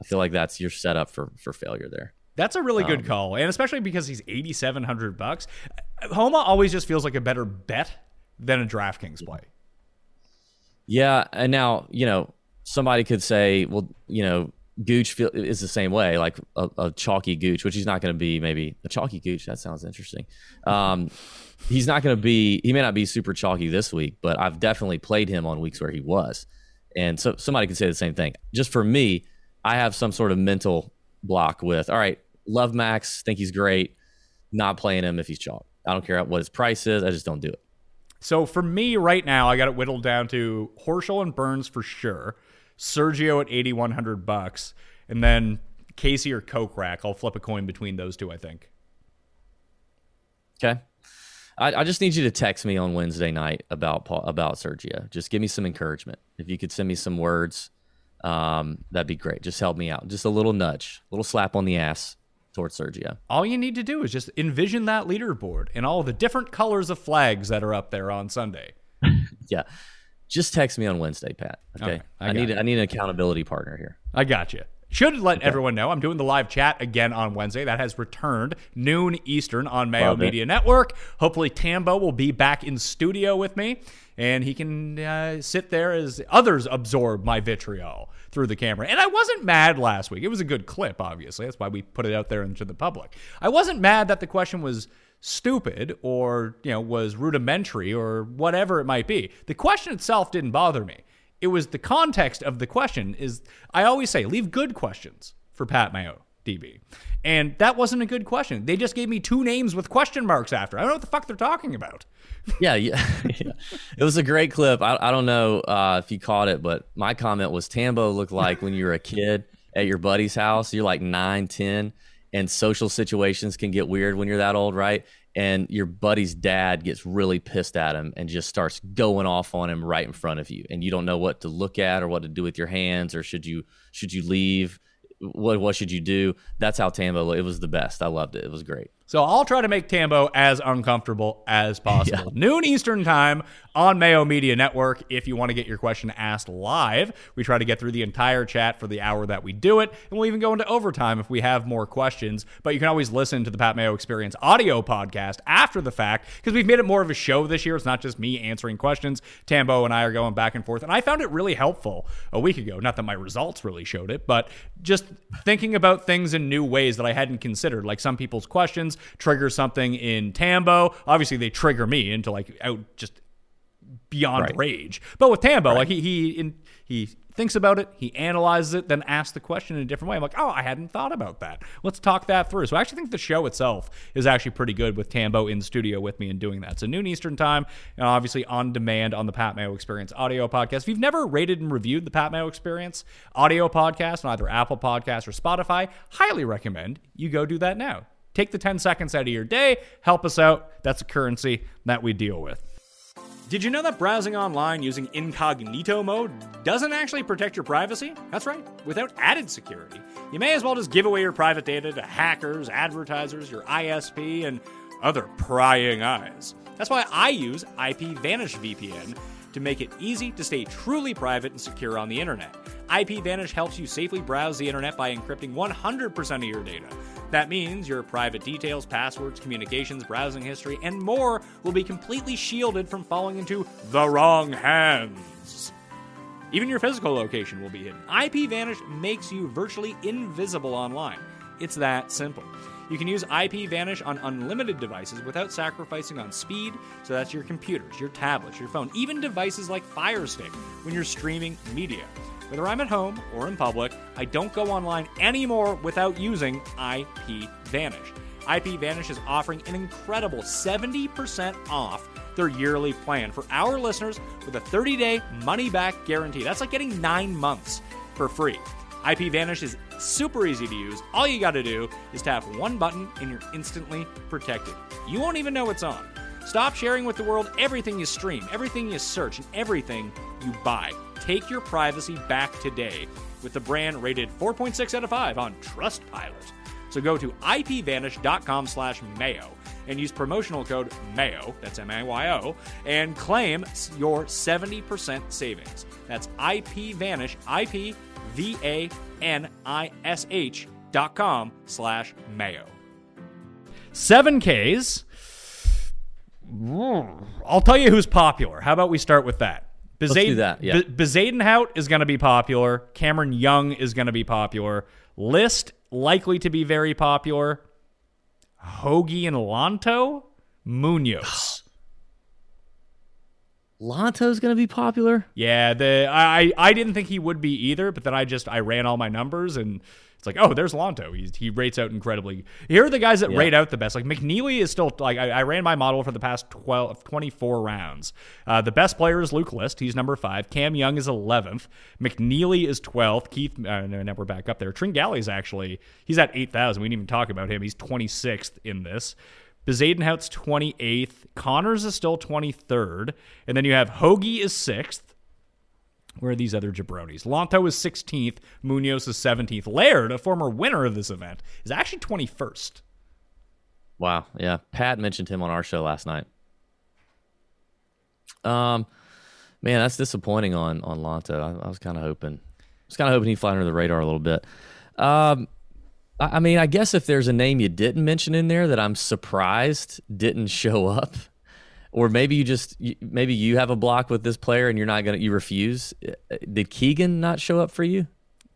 I feel like that's your setup for failure there. That's a really good call, and especially because he's $8,700. Homa always just feels like a better bet than a DraftKings play. Yeah, and now you know somebody could say, well, you know, Gooch is the same way, like a chalky Gooch, which he's not going to be. Maybe a chalky Gooch. That sounds interesting. He's not going to be. He may not be super chalky this week, but I've definitely played him on weeks where he was, and so somebody could say the same thing. Just for me, I have some sort of mental block with, all right, love Max, think he's great, not playing him if he's chalk. I don't care what his price is. I just don't do it. So for me right now, I got it whittled down to Horschel and Burns for sure. Sergio at $8,100, and then Casey or Kokrak. I'll flip a coin between those two, I think. Okay. I just need you to text me on Wednesday night about Sergio. Just give me some encouragement. If you could send me some words, that'd be great. Just help me out. Just a little nudge, a little slap on the ass towards Sergio. All you need to do is just envision that leaderboard and all the different colors of flags that are up there on Sunday. Yeah. Just text me on Wednesday, Pat. Okay. Right, I need an accountability partner here. I got you. Should let everyone know I'm doing the live chat again on Wednesday. That has returned noon Eastern on Mayo Media Network. Hopefully Tambo will be back in studio with me, and he can sit there as others absorb my vitriol through the camera. And I wasn't mad last week. It was a good clip, obviously. That's why we put it out there into the public. I wasn't mad that the question was stupid or, you know, was rudimentary or whatever it might be. The question itself didn't bother me. It was the context of the question. Is I always say, leave good questions for Pat Mayo, DB. And that wasn't a good question. They just gave me two names with question marks after. I don't know what the fuck they're talking about. Yeah. It was a great clip. I don't know if you caught it, but my comment was Tambo looked like when you were a kid at your buddy's house. You're like 9, 10, and social situations can get weird when you're that old, right? And your buddy's dad gets really pissed at him and just starts going off on him right in front of you. And you don't know what to look at or what to do with your hands, or should you leave? What should you do? That's how Tambo, it was the best. I loved it. It was great. So I'll try to make Tambo as uncomfortable as possible. Yeah. Noon Eastern time on Mayo Media Network. If you want to get your question asked live, we try to get through the entire chat for the hour that we do it. And we'll even go into overtime if we have more questions. But you can always listen to the Pat Mayo Experience audio podcast after the fact, because we've made it more of a show this year. It's not just me answering questions. Tambo and I are going back and forth. And I found it really helpful a week ago. Not that my results really showed it, but just thinking about things in new ways that I hadn't considered. Like some people's questions trigger something in Tambo. Obviously, they trigger me into like out just beyond rage. But with Tambo, like he thinks about it, he analyzes it, then asks the question in a different way. I'm like, oh, I hadn't thought about that. Let's talk that through. So I actually think the show itself is actually pretty good with Tambo in studio with me and doing that. So noon Eastern time, and obviously on demand on the Pat Mayo Experience audio podcast. If you've never rated and reviewed the Pat Mayo Experience audio podcast on either Apple Podcasts or Spotify, highly recommend you go do that now. Take the 10 seconds out of your day, help us out. That's a currency that we deal with. Did you know that browsing online using incognito mode doesn't actually protect your privacy? That's right. Without added security, you may as well just give away your private data to hackers, advertisers, your ISP, and other prying eyes. That's why I use IPVanish VPN to make it easy to stay truly private and secure on the internet. IPVanish helps you safely browse the internet by encrypting 100% of your data. That means your private details, passwords, communications, browsing history, and more will be completely shielded from falling into the wrong hands. Even your physical location will be hidden. IPVanish makes you virtually invisible online. It's that simple. You can use IPVanish on unlimited devices without sacrificing on speed, so that's your computers, your tablets, your phone, even devices like Fire Stick when you're streaming media. Whether I'm at home or in public, I don't go online anymore without using IPVanish. IPVanish is offering an incredible 70% off their yearly plan for our listeners with a 30-day money-back guarantee. That's like getting 9 months for free. IPVanish is super easy to use. All you got to do is tap one button and you're instantly protected. You won't even know it's on. Stop sharing with the world everything you stream, everything you search, and everything you buy. Take your privacy back today with the brand rated 4.6 out of 5 on Trustpilot. So go to ipvanish.com/mayo and use promotional code MAYO, that's M-A-Y-O, and claim your 70% savings. That's IPVanish, IPVanish.com/mayo. 7Ks. I'll tell you who's popular. How about we start with that? Let's do that, yeah. Bezadenhout is going to be popular. Cameron Young is going to be popular. List, likely to be very popular. Hoagie and Lanto, Munoz. Lanto's going to be popular? Yeah, I didn't think he would be either, but then I ran all my numbers, and it's like, oh, there's Lanto. He rates out incredibly. Here are the guys that rate out the best. Like, McNealy is still, like, I ran my model for the past 24 rounds. The best player is Luke List. He's number 5. Cam Young is 11th. McNealy is 12th. Keith, now we're back up there. Tringale is actually, he's at 8,000. We didn't even talk about him. He's 26th in this. Bezadenhout's 28th. Connors is still 23rd. And then you have Hoagie is 6th. Where are these other jabronis? Lanto is 16th. Munoz is 17th. Laird, a former winner of this event, is actually 21st. Wow. Yeah. Pat mentioned him on our show last night. Man, that's disappointing on Lanto. I was kind of hoping. He'd fly under the radar a little bit. I mean, I guess if there's a name you didn't mention in there that I'm surprised didn't show up, or maybe you have a block with this player and you refuse. Did Keegan not show up for you?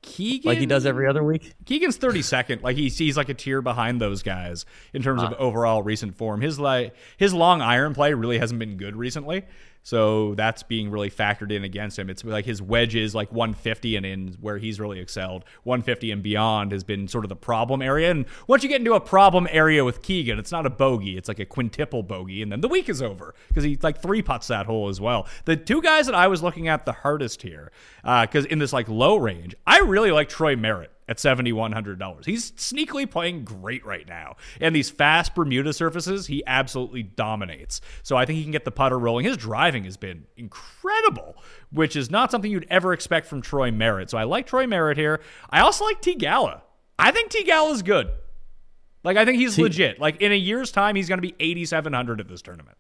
Keegan, like he does every other week. Keegan's 32nd. Like he's like a tier behind those guys in terms of overall recent form. His long iron play really hasn't been good recently, so that's being really factored in against him. It's like his wedge is like 150 and in where he's really excelled. 150 and beyond has been sort of the problem area. And once you get into a problem area with Keegan, it's not a bogey. It's like a quintuple bogey, and then the week is over because he like three putts that hole as well. The two guys that I was looking at the hardest here, because in this like low range, I really like Troy Merritt at $7,100. He's sneakily playing great right now. And these fast Bermuda surfaces, he absolutely dominates. So I think he can get the putter rolling. His driving has been incredible, which is not something you'd ever expect from Troy Merritt. So I like Troy Merritt here. I also like Tigala. I think Tigala's good. Like, I think he's legit. Like, in a year's time, he's going to be 8,700 at this tournament.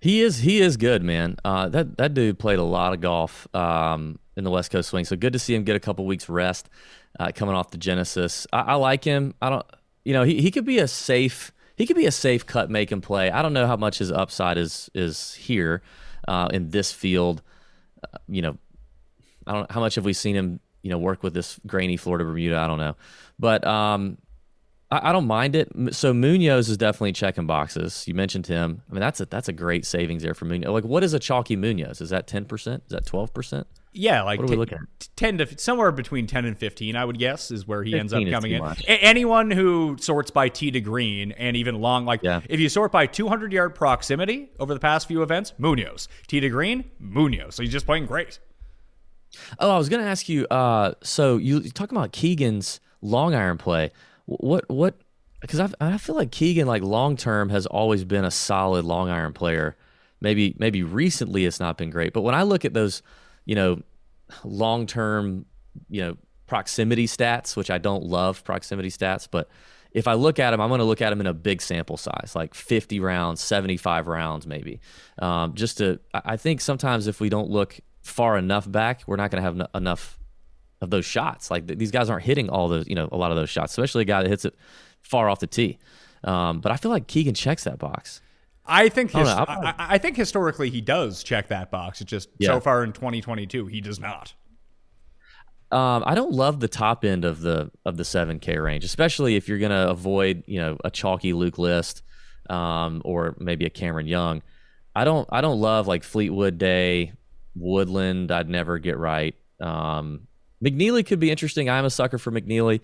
He is good, man. That dude played a lot of golf in the West Coast swing, so good to see him get a couple weeks rest coming off the Genesis. I like him. I don't, you know, he could be a safe cut, make and play. I don't know how much his upside is here in this field. You know, I don't how much have we seen him, you know, work with this grainy Florida Bermuda. I don't know, but I don't mind it. So Munoz is definitely checking boxes. You mentioned him. I mean, that's a great savings there for Munoz. Like, what is a chalky Munoz? Is that 10%? Is that 12%? Yeah, like what are we looking at? 10 to somewhere between 10 and 15, I would guess, is where he ends up coming in. Anyone who sorts by tee to green and even long, like if you sort by 200-yard proximity over the past few events, Munoz. Tee to green, Munoz. So he's just playing great. Oh, I was going to ask you. So you talk about Keegan's long iron play. What? Because I feel like Keegan, like long term, has always been a solid long iron player. Maybe recently it's not been great, but when I look at those, you know, long term, you know, proximity stats, which I don't love proximity stats, but if I look at them, I'm going to look at them in a big sample size, like 50 rounds, 75 rounds, maybe. I think sometimes if we don't look far enough back, we're not going to have enough of those shots. Like these guys aren't hitting all those, you know, a lot of those shots, especially a guy that hits it far off the tee. But I feel like Keegan checks that box. I think historically he does check that box. It's just so far in 2022 he does not. I don't love the top end of the 7K range, especially if you're going to avoid, you know, a chalky Luke List or maybe a Cameron Young. I don't love like Fleetwood Day, Woodland. I'd never get right. McNealy could be interesting. I'm a sucker for McNealy.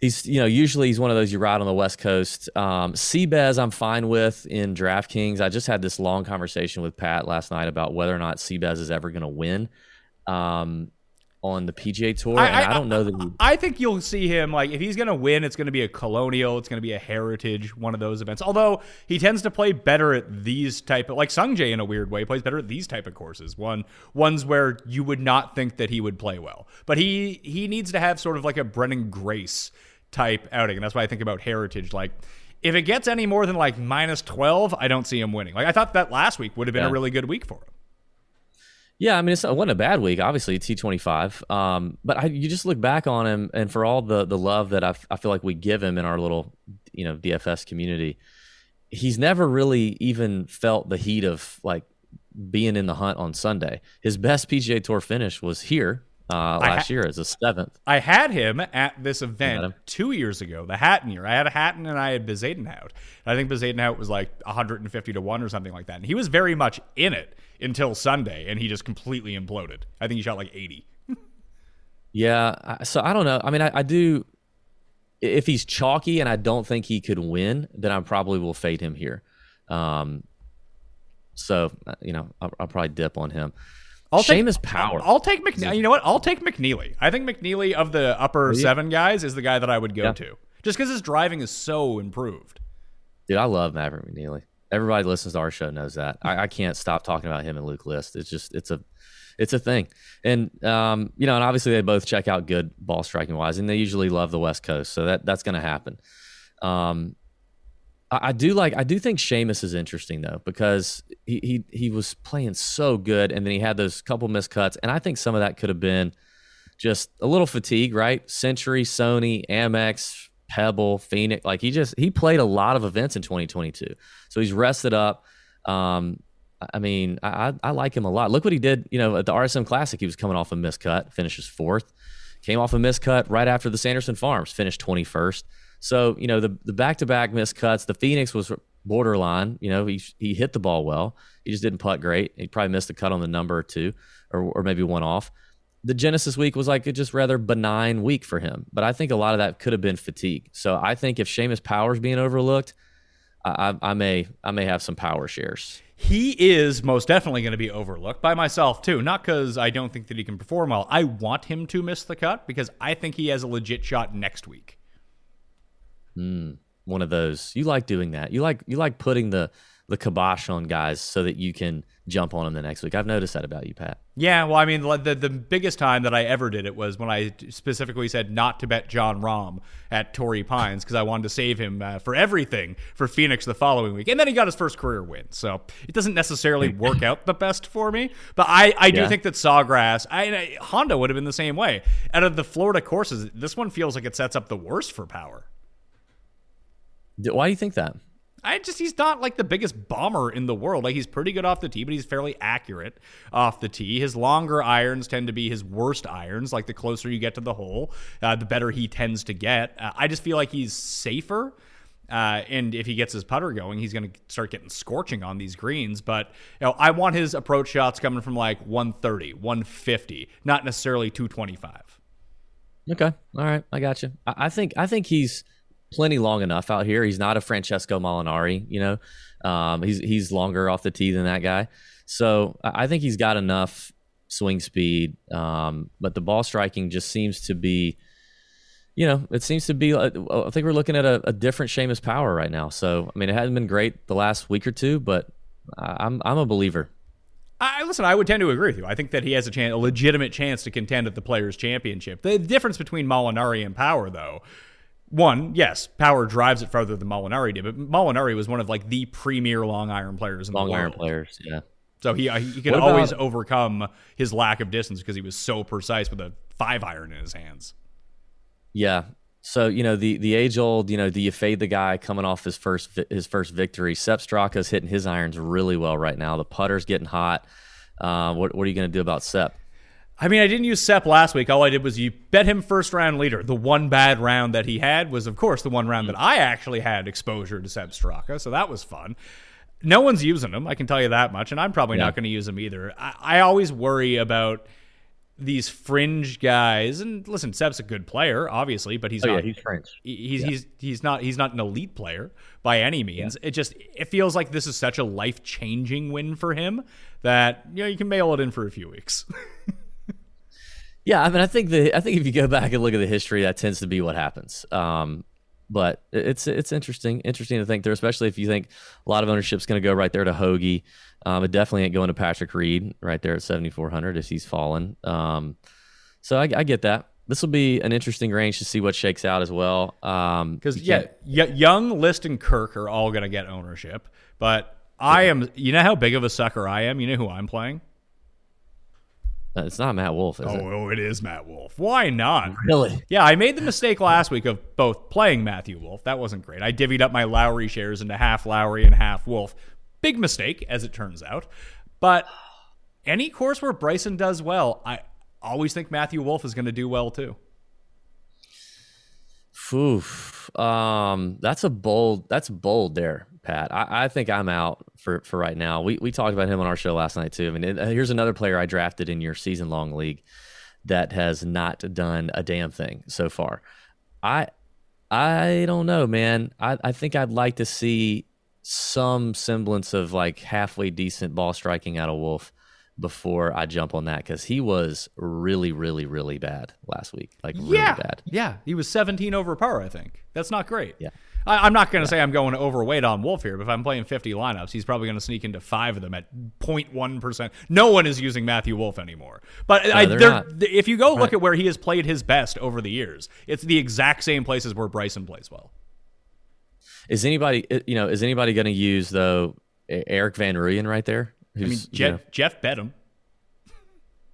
He's, you know, usually he's one of those you ride on the West Coast. Seabez I'm fine with in DraftKings. I just had this long conversation with Pat last night about whether or not Seabez is ever going to win on the PGA Tour. And I don't know that. I think you'll see him, like, if he's going to win, it's going to be a Colonial. It's going to be a Heritage, one of those events. Although he tends to play better at these type of, like Sung Jae in a weird way, plays better at these type of courses. Ones where you would not think that he would play well. But he needs to have sort of like a Brendan Grace type outing, and that's why I think about Heritage. Like, if it gets any more than like minus 12, I don't see him winning. Like, I thought that last week would have been a really good week for him. Yeah, I mean, it wasn't a bad week, obviously, T25. But you just look back on him, and for all the love that I feel like we give him in our little, you know, DFS community, he's never really even felt the heat of like being in the hunt on Sunday. His best PGA Tour finish was here. Last year as a 7th. I had him at this event 2 years ago, the Hatton year. I had Hatton and I had Bezadenhout. I think Bezadenhout was like 150 to 1 or something like that. And he was very much in it until Sunday, and he just completely imploded. I think he shot like 80. Yeah, so I don't know. I mean, I do. If he's chalky and I don't think he could win, then I probably will fade him here. So, you know, I'll probably dip on him. Seamus Power. I'll take McNealy. You know what? I'll take McNealy. I think McNealy of the upper seven guys is the guy that I would go to, just because his driving is so improved. Dude, I love Maverick McNealy. Everybody listens to our show knows that. I can't stop talking about him and Luke List. It's just it's a thing. And you know, and obviously they both check out good ball striking wise, and they usually love the West Coast, so that's going to happen. I do think Seamus is interesting though, because he was playing so good, and then he had those couple missed cuts, and I think some of that could have been just a little fatigue, right? Century, Sony, Amex, Pebble, Phoenix, like he played a lot of events in 2022, so he's rested up. I mean, I like him a lot. Look what he did, you know, at the RSM Classic. He was coming off a missed cut, finishes 4th, came off a missed cut right after the Sanderson Farms, finished 21st. So, you know, the back-to-back missed cuts, the Phoenix was borderline. You know, he hit the ball well. He just didn't putt great. He probably missed a cut on the number or two, or maybe one off. The Genesis week was like a just rather benign week for him. But I think a lot of that could have been fatigue. So I think if Seamus Power's being overlooked, I may have some power shares. He is most definitely going to be overlooked by myself too. Not because I don't think that he can perform well. I want him to miss the cut because I think he has a legit shot next week. One of those. You like doing that. You like putting the the kibosh on guys so that you can jump on them the next week. I've noticed that about you, Pat. Yeah, well, I mean, the biggest time that I ever did it was when I specifically said not to bet John Rahm at Torrey Pines because I wanted to save him for everything for Phoenix the following week. And then he got his first career win. So it doesn't necessarily work out the best for me. But I do think that Sawgrass, Honda would have been the same way. Out of the Florida courses, this one feels like it sets up the worst for Power. Why do you think that? He's not like the biggest bomber in the world. Like, he's pretty good off the tee, but he's fairly accurate off the tee. His longer irons tend to be his worst irons. Like, the closer you get to the hole, the better he tends to get. I just feel like he's safer. And if he gets his putter going, he's going to start getting scorching on these greens. But you know, I want his approach shots coming from like 130, 150, not necessarily 225. Okay. All right. I got you. I think he's plenty long enough out here. He's not a Francesco Molinari, you know. He's longer off the tee than that guy. So I think he's got enough swing speed. But the ball striking just seems to be, you know, it seems to be, I think we're looking at a different Seamus Power right now. So, I mean, it hasn't been great the last week or two, but I'm a believer. Listen, I would tend to agree with you. I think that he has a legitimate chance to contend at the Players Championship. The difference between Molinari and Power, though, one, yes, Power drives it further than Molinari did, but Molinari was one of like the premier long iron players in the world. Long iron players, yeah. So he could always overcome his lack of distance because he was so precise with a 5-iron in his hands. Yeah. So, you know, the age old, you know, do you fade the guy coming off his first victory? Sepp Straka's hitting his irons really well right now. The putter's getting hot. What are you going to do about Sepp? I mean, I didn't use Sepp last week. All I did was you bet him first round leader. The one bad round that he had was, of course, the one round that I actually had exposure to Sepp Straka, so that was fun. No one's using him, I can tell you that much, and I'm probably not going to use him either. I always worry about these fringe guys, and listen, Sepp's a good player, obviously, but he's not. He's fringe. He's not an elite player by any means. Yeah. It feels like this is such a life-changing win for him that you know you can mail it in for a few weeks. Yeah, I mean, I think if you go back and look at the history, that tends to be what happens. But it's interesting to think through, especially if you think a lot of ownership's going to go right there to Hoagie. It definitely ain't going to Patrick Reed right there at 7,400 if he's fallen. So I get that. This will be an interesting range to see what shakes out as well. Young, List, and Kirk are all going to get ownership. But I am, you know how big of a sucker I am? You know who I'm playing? It's not Matt Wolff, is it? Oh, it is Matt Wolff. Why not? Really? Yeah, I made the mistake last week of both playing Matthew Wolff. That wasn't great. I divvied up my Lowry shares into half Lowry and half Wolff. Big mistake, as it turns out. But any course where Bryson does well, I always think Matthew Wolff is going to do well, too. Oof. That's bold there, Pat. I think I'm out for right now. We talked about him on our show last night, too. I mean, here's another player I drafted in your season-long league that has not done a damn thing so far. I don't know, man. I think I'd like to see some semblance of like halfway decent ball striking out of Wolff before I jump on that, because he was really, really, really bad last week. Like, really bad. Yeah, he was 17 over par, I think. That's not great. Yeah. I'm not going to say I'm going overweight on Wolff here, but if I'm playing 50 lineups, he's probably going to sneak into 5 of them at 0.1%. No one is using Matthew Wolff anymore. But no, if you go look at where he has played his best over the years, it's the exact same places where Bryson plays well. Is anybody going to use, though, Eric Van Rooyen right there? I mean, Jeff bet him.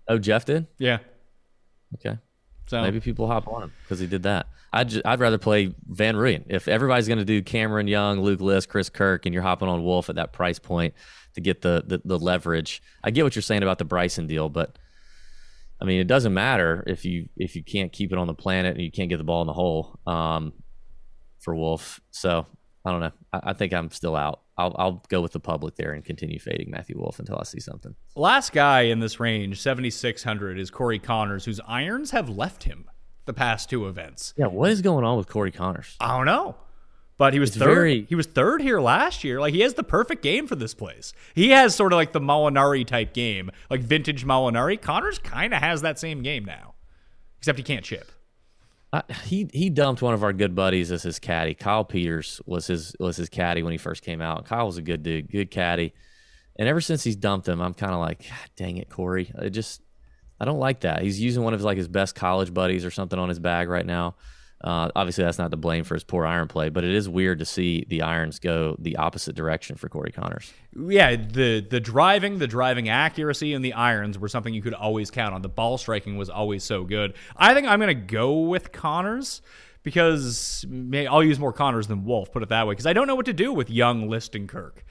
Oh, Jeff did? Yeah. Okay. So maybe people hop on him because he did that. I'd rather play Van Rooyen. If everybody's going to do Cameron Young, Luke List, Chris Kirk, and you're hopping on Wolff at that price point to get the leverage. I get what you're saying about the Bryson deal, but I mean, it doesn't matter if you can't keep it on the planet and you can't get the ball in the hole for Wolff. So I don't know. I think I'm still out. I'll go with the public there and continue fading Matthew Wolff until I see something. Last guy in this range, 7,600, is Corey Connors, whose irons have left him the past two events. Yeah, what is going on with Corey Connors? I don't know. But he was He was third here last year. Like, he has the perfect game for this place. He has sort of like the Molinari type game, like vintage Molinari. Connors kind of has that same game now, except he can't chip. He dumped one of our good buddies as his caddy. Kyle Peters was his caddy when he first came out. Kyle was a good dude, good caddy. And ever since he's dumped him, I'm kind of like, God, dang it, Corey. I don't like that. He's using one of his best college buddies or something on his bag right now. Obviously, that's not to blame for his poor iron play, but it is weird to see the irons go the opposite direction for Corey Connors. Yeah, the driving accuracy and the irons were something you could always count on. The ball striking was always so good. I think I'm going to go with Connors because I'll use more Connors than Wolf, put it that way, because I don't know what to do with Young, List, and Kirk.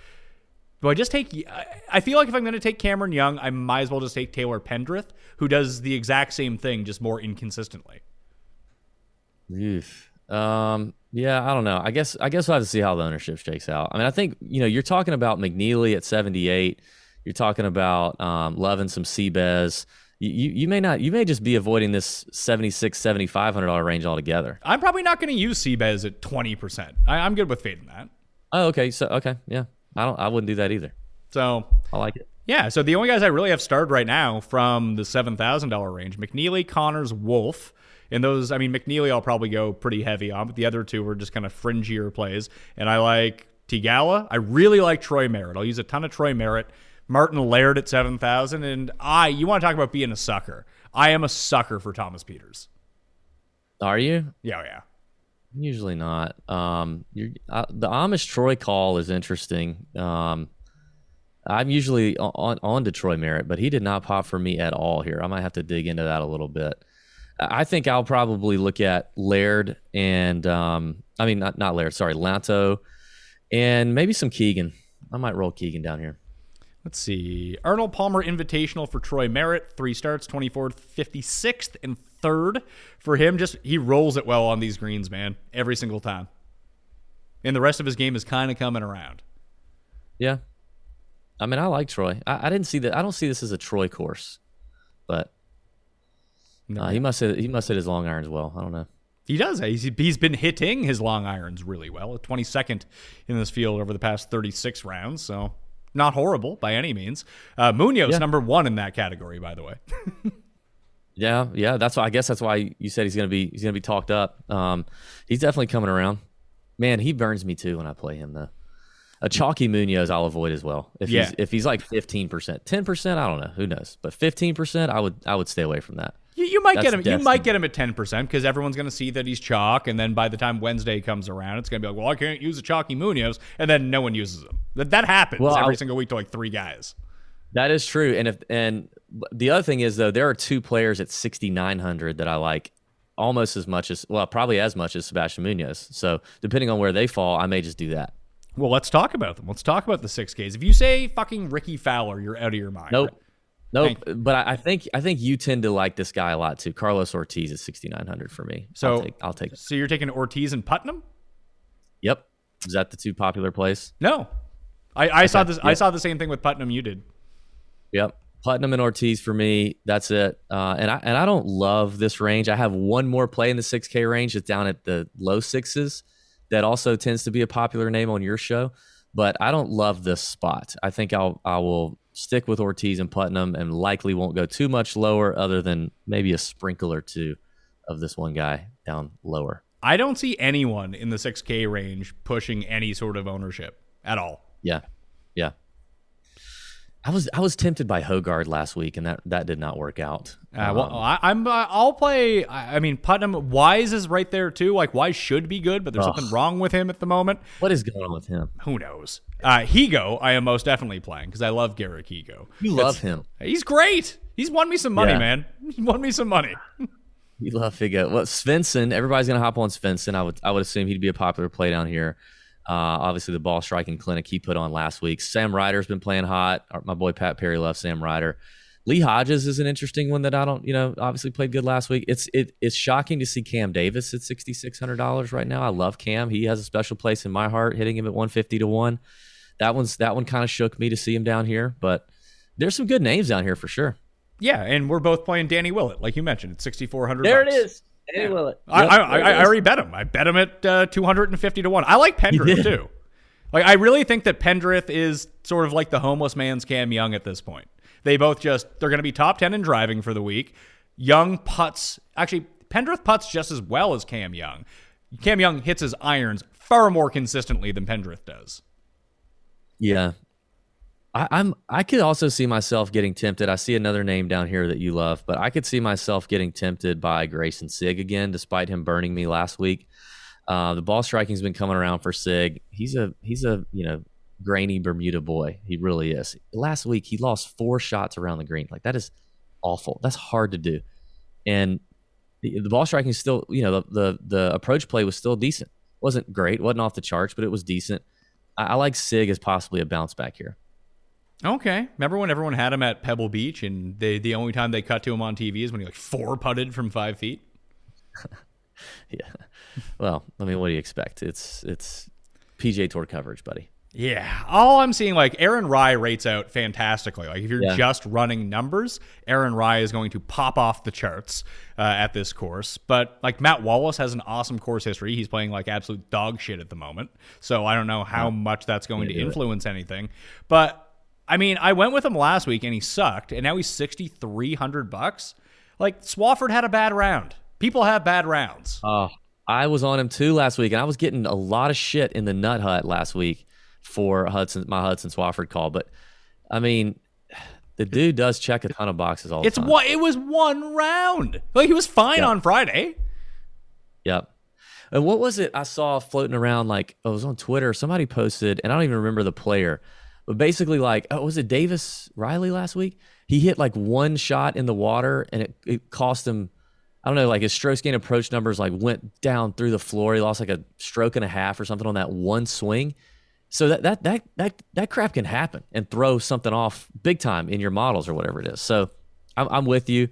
Do I just take... I feel like if I'm going to take Cameron Young, I might as well just take Taylor Pendrith, who does the exact same thing, just more inconsistently. Yeah, I don't know. I guess we'll have to see how the ownership shakes out. I mean, I think, you're talking about McNealy at 78. You're talking about loving some Seabez. You may just be avoiding this $7,500 range altogether. I'm probably not going to use Seabez at 20%. I'm good with fading that. Oh, okay. So, okay. Yeah. I wouldn't do that either. So I like it. Yeah. So the only guys I really have starred right now from the $7,000 range, McNealy, Connors, Wolf. And those, McNealy I'll probably go pretty heavy on, but the other two were just kind of fringier plays. And I like Tigala. I really like Troy Merritt. I'll use a ton of Troy Merritt. Martin Laird at 7,000. And you want to talk about being a sucker. I am a sucker for Thomas Peters. Are you? Yeah. Usually not. The Amish Troy call is interesting. I'm usually on to Troy Merritt, but he did not pop for me at all here. I might have to dig into that a little bit. I think I'll probably look at Laird and not Laird, sorry, Lanto, and maybe some Keegan. I might roll Keegan down here. Let's see. Arnold Palmer Invitational for Troy Merritt. 3 starts, 24th, 56th, and 3rd for him. Just he rolls it well on these greens, man, every single time. And the rest of his game is kind of coming around. Yeah. I like Troy. I didn't see that. I don't see this as a Troy course, but. No. He must hit his long irons well. I don't know. He does. He's been hitting his long irons really well. 22nd in this field over the past 36 rounds, so not horrible by any means. Munoz, #1 in that category, by the way. Yeah. That's why you said he's gonna be talked up. He's definitely coming around. Man, he burns me too when I play him though. A chalky Munoz I'll avoid as well. If he's like 15%, 10%, I don't know, who knows? But 15%, I would stay away from that. You might get him at 10% because everyone's going to see that he's chalk, and then by the time Wednesday comes around, it's going to be like, well, I can't use a chalky Munoz, and then no one uses him. That happens every single week to like 3 guys. That is true, and the other thing is though, there are 2 players at 6,900 that I like almost as much as, well, probably as much as Sebastian Munoz. So depending on where they fall, I may just do that. Well, let's talk about them. Let's talk about the 6Ks. If you say fucking Ricky Fowler, you're out of your mind. Nope. Right? Nope, but I think you tend to like this guy a lot too. Carlos Ortiz is 6,900 for me. So I'll take it. So you're taking Ortiz and Putnam? Yep. Is that the 2 popular plays? No, I saw this. Yep. I saw the same thing with Putnam. You did. Yep. Putnam and Ortiz for me. That's it. And I don't love this range. I have 1 more play in the 6K range. It's down at the low 6s. That also tends to be a popular name on your show, but I don't love this spot. I think I will. Stick with Ortiz and Putnam and likely won't go too much lower other than maybe a sprinkle or 2 of this one guy down lower. I don't see anyone in the 6K range pushing any sort of ownership at all. Yeah. I was tempted by Hogard last week, and that did not work out. I'll play. Putnam Wise is right there too. Like Wise should be good, but there's something wrong with him at the moment. What is going on with him? Who knows? Higo, I am most definitely playing because I love Garrick Higo. You love him. He's great. He's won me some money, man. He won me some money. You love Higo. Well, Svensson. Everybody's gonna hop on Svensson. I would assume he'd be a popular play down here. Obviously, the ball striking clinic he put on last week. Sam Ryder's been playing hot. My boy Pat Perry loves Sam Ryder. Lee Hodges is an interesting one that I don't, obviously played good last week. It's shocking to see Cam Davis at $6,600 right now. I love Cam. He has a special place in my heart. Hitting him at 150 to 1. That one kind of shook me to see him down here. But there's some good names down here for sure. Yeah, and we're both playing Danny Willett, like you mentioned, at $6,400. There it is. Hey, Willett. I already bet him. I bet him at 250 to 1. I like Pendrith too. Like I really think that Pendrith is sort of like the homeless man's Cam Young at this point. They're going to be top 10 in driving for the week. Young putts. Actually, Pendrith putts just as well as Cam Young. Cam Young hits his irons far more consistently than Pendrith does. Yeah. I could also see myself getting tempted. I see another name down here that you love, but I could see myself getting tempted by Grayson Sig again, despite him burning me last week. The ball striking's been coming around for Sig. He's a grainy Bermuda boy. He really is. Last week he lost 4 shots around the green. Like, that is awful. That's hard to do. And the ball striking is still, the approach play was still decent. Wasn't great. Wasn't off the charts, but it was decent. I like Sig as possibly a bounce back here. Okay. Remember when everyone had him at Pebble Beach and the only time they cut to him on TV is when he 4-putted from 5 feet? Yeah. Well, I mean, what do you expect? It's PGA Tour coverage, buddy. Yeah. All I'm seeing, Aaron Rye rates out fantastically. If you're just running numbers, Aaron Rye is going to pop off the charts at this course. But, Matt Wallace has an awesome course history. He's playing, absolute dog shit at the moment. So I don't know how much that's going to influence anything. But, I went with him last week, and he sucked. And now he's $6,300. Swafford had a bad round. People have bad rounds. Oh, I was on him, too, last week. And I was getting a lot of shit in the Nut Hut last week for my Hudson Swafford call, but the dude does check a ton of boxes all the time. It was one round. He was fine on Friday. Yep. And what was it I saw floating around? It was on Twitter. Somebody posted, and I don't even remember the player, but basically, was it Davis Riley last week? He hit one shot in the water, and it cost him. I don't know, his stroke gain approach numbers went down through the floor. He lost a stroke and a half or something on that one swing. So that crap can happen and throw something off big time in your models or whatever it is. So I'm with you.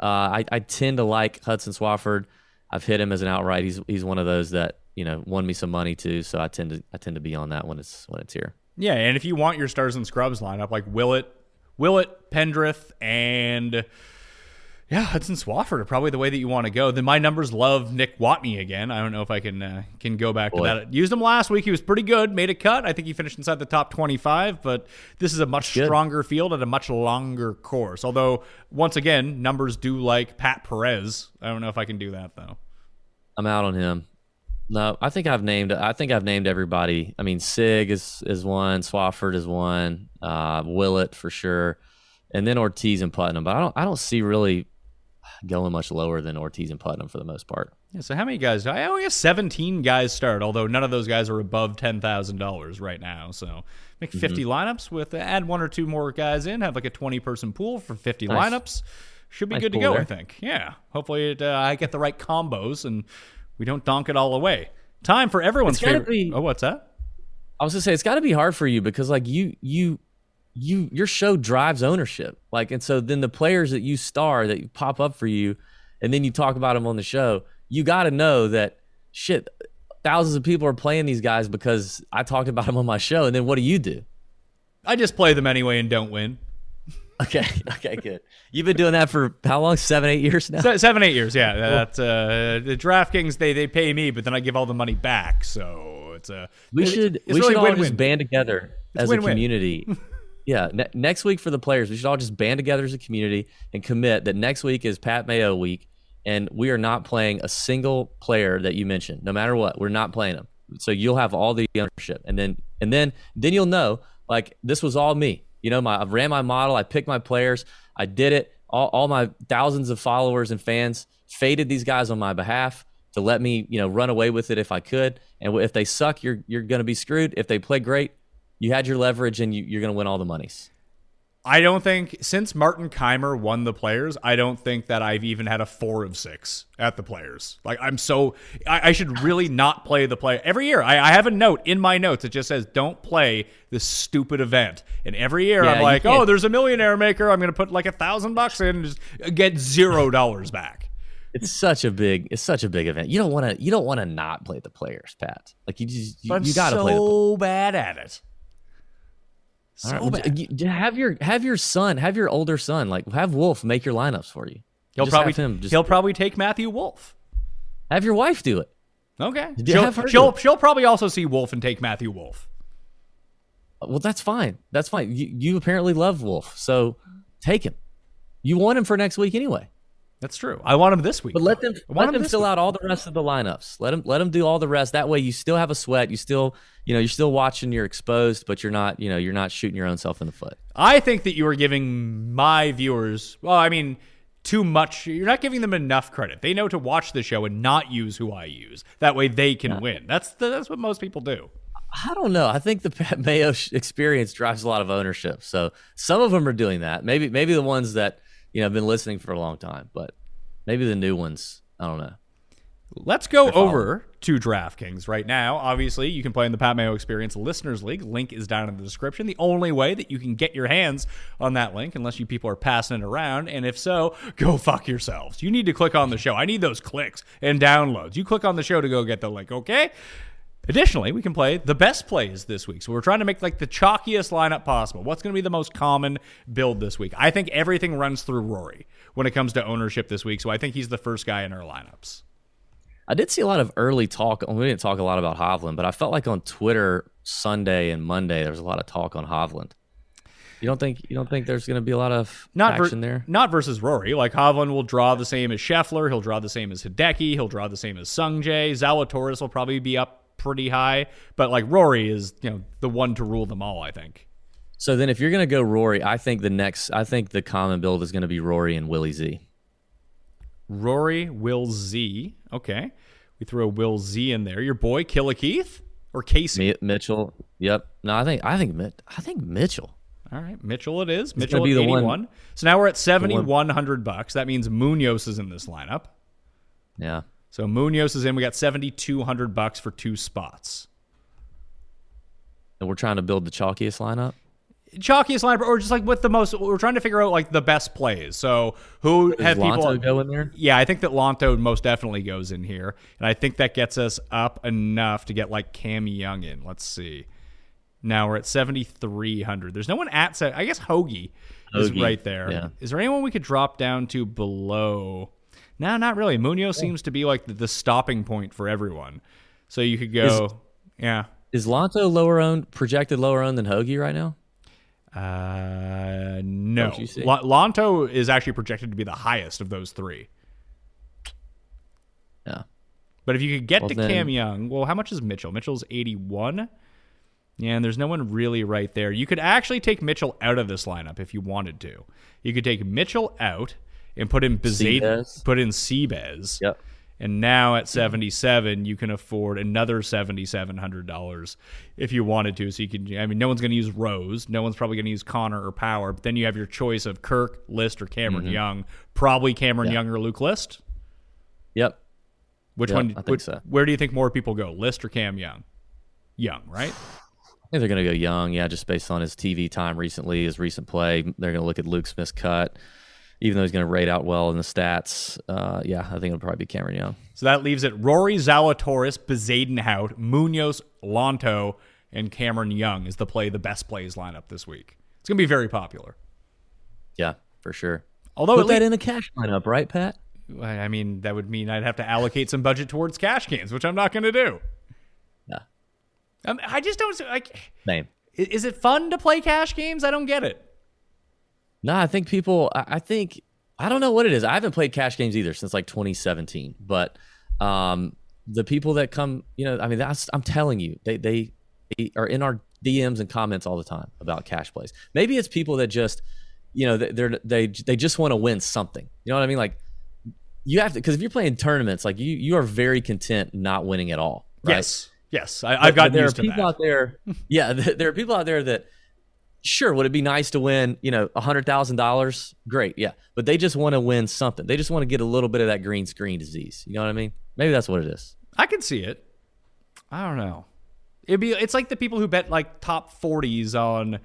I tend to like Hudson Swafford. I've hit him as an outright. He's one of those that won me some money too. So I tend to be on that when it's here. Yeah, and if you want your stars and scrubs lineup, Willett, Pendrith, and Hudson Swafford are probably the way that you want to go. Then my numbers love Nick Watney again. I don't know if I can go back to that. Used him last week. He was pretty good. Made a cut. I think he finished inside the top 25, but this is a much stronger field and a much longer course. Although, once again, numbers do like Pat Perez. I don't know if I can do that, though. I'm out on him. No, I think I've named everybody. Sig is one. Swafford is one. Willett for sure. And then Ortiz and Putnam. But I don't see really going much lower than Ortiz and Putnam for the most part. Yeah, so how many guys? I only have 17 guys start, although none of those guys are above $10,000 right now. So make 50 lineups with add one or two more guys in, have a 20-person pool for 50 lineups. Should be good to go there, I think. Yeah, hopefully I get the right combos and we don't donk it all away. Time for everyone's favorite. Oh, what's that? I was going to say, it's got to be hard for you because your show drives ownership. And so then the players that you star that pop up for you and then you talk about them on the show, you got to know that shit, thousands of people are playing these guys because I talked about them on my show. And then what do? I just play them anyway and don't win. Okay, good. You've been doing that for how long? 7-8 years now? 7-8 years, yeah. That's the DraftKings, they pay me, but then I give all the money back. So it's a... We should all just band together as a community. Yeah, next week for the players, we should all just band together as a community and commit that next week is Pat Mayo week, and we are not playing a single player that you mentioned. No matter what, we're not playing them. So you'll have all the ownership, and then you'll know this was all me. I ran my model, I picked my players, I did it. All my thousands of followers and fans faded these guys on my behalf to let me run away with it if I could. And if they suck, you're going to be screwed. If they play great, you had your leverage, and you're going to win all the monies. I don't think, since Martin Keimer won the players, I don't think that I've even had a 4 of 6 at the players. I should really not play the player. Every year, I have a note in my notes that just says, don't play this stupid event. And every year, I'm like, oh, there's a millionaire maker. I'm going to put $1,000 in and just get $0 back. It's such a big event. You don't want to not play the players, Pat. You got to play the players. I'm so bad at it. So all right, have your older son, have Wolf make your lineups for you. He'll probably take Matthew Wolf. Have your wife do it. Okay. She'll probably also see Wolf and take Matthew Wolf. Well, that's fine. That's fine. You apparently love Wolf, so take him. You want him for next week anyway. That's true. I want him this week. But let them fill out all the rest of the lineups. Let them do all the rest. That way you still have a sweat. You're still watching, you're exposed, but you're not shooting your own self in the foot. I think that you are giving my viewers, too much. You're not giving them enough credit. They know to watch the show and not use who I use. That way they can win. That's what most people do. I don't know. I think the Pat Mayo experience drives a lot of ownership. So some of them are doing that. Maybe the ones that have been listening for a long time, but maybe the new ones, I don't know. Let's go over to DraftKings right now. Obviously, you can play in the Pat Mayo Experience Listeners League. Link is down in the description. The only way that you can get your hands on that link, unless you people are passing it around, and if so, go fuck yourselves. You need to click on the show. I need those clicks and downloads. You click on the show to go get the link, okay? Additionally, we can play the best plays this week. So we're trying to make the chalkiest lineup possible. What's going to be the most common build this week? I think everything runs through Rory when it comes to ownership this week. So I think he's the first guy in our lineups. I did see a lot of early talk. We didn't talk a lot about Hovland, but I felt like on Twitter Sunday and Monday there was a lot of talk on Hovland. You don't think there's going to be a lot of action there? Not versus Rory. Like, Hovland will draw the same as Scheffler. He'll draw the same as Hideki. He'll draw the same as Sung Jae. Zalatoris will probably be up pretty high, but like Rory is, the one to rule them all, I think. So then if you're going to go Rory, I think the common build is going to be Rory and Willie Z. Rory, Will Z. Okay. We threw a Will Z in there. Your boy, Killa Keith or Casey? Mitchell. Yep. No, I think Mitchell. All right. Mitchell it is. Mitchell be the 81. One. So now we're at $7,100. That means Munoz is in this lineup. Yeah. So Munoz is in. We got $7,200 for two spots. And we're trying to build the chalkiest lineup? Chalkiest lineup, or just like with the most, we're trying to figure out like the best plays. So who does have people go in there? Yeah, I think that Lonto most definitely goes in here. And I think that gets us up enough to get like Cam Young in. Let's see. Now we're at 7,300. There's no one at, I guess Hoagie is right there. Yeah. Is there anyone we could drop down to below? No, not really. Munoz seems to be like the stopping point for everyone. So you could go, Is Lonto projected lower owned than Hoagie right now? No. Lonto is actually projected to be the highest of those three. Yeah. But if you could get to Cam Young, how much is Mitchell? Mitchell's 81. Yeah, and there's no one really right there. You could actually take Mitchell out of this lineup if you wanted to. You could take Mitchell out and put in Bezade, put in Seabez. Yep. And now at 77, you can afford another $7,700 if you wanted to. So you can, no one's going to use Rose. No one's probably going to use Connor or Power. But then you have your choice of Kirk, List, or Cameron Young. Probably Cameron Young or Luke List. Yep. Which one? I think so. Where do you think more people go? List or Cam Young? Young, right? I think they're going to go Young. Yeah, just based on his TV time recently, his recent play. They're going to look at Luke Smith's cut. Even though he's going to rate out well in the stats, I think it'll probably be Cameron Young. So that leaves it Rory, Zalatoris, Bezadenhout, Munoz, Lonto, and Cameron Young is the best plays lineup this week. It's going to be very popular. Yeah, for sure. Although put that in the cash lineup, right, Pat? That would mean I'd have to allocate some budget towards cash cans, which I'm not going to do. Yeah. I just don't Same. Is it fun to play cash games? I don't get it. No, I don't know what it is. I haven't played cash games either since like 2017, but the people that come, I'm telling you, they are in our DMs and comments all the time about cash plays. Maybe it's people that just, they just want to win something. You know what I mean? Like, you have to, because if you're playing tournaments, like you are very content not winning at all. Right? Yes. I've gotten used to that. There are people out there that, sure, would it be nice to win, $100,000? Great, yeah. But they just want to win something. They just want to get a little bit of that green screen disease. You know what I mean? Maybe that's what it is. I can see it. I don't know. It's like the people who bet like top 40s on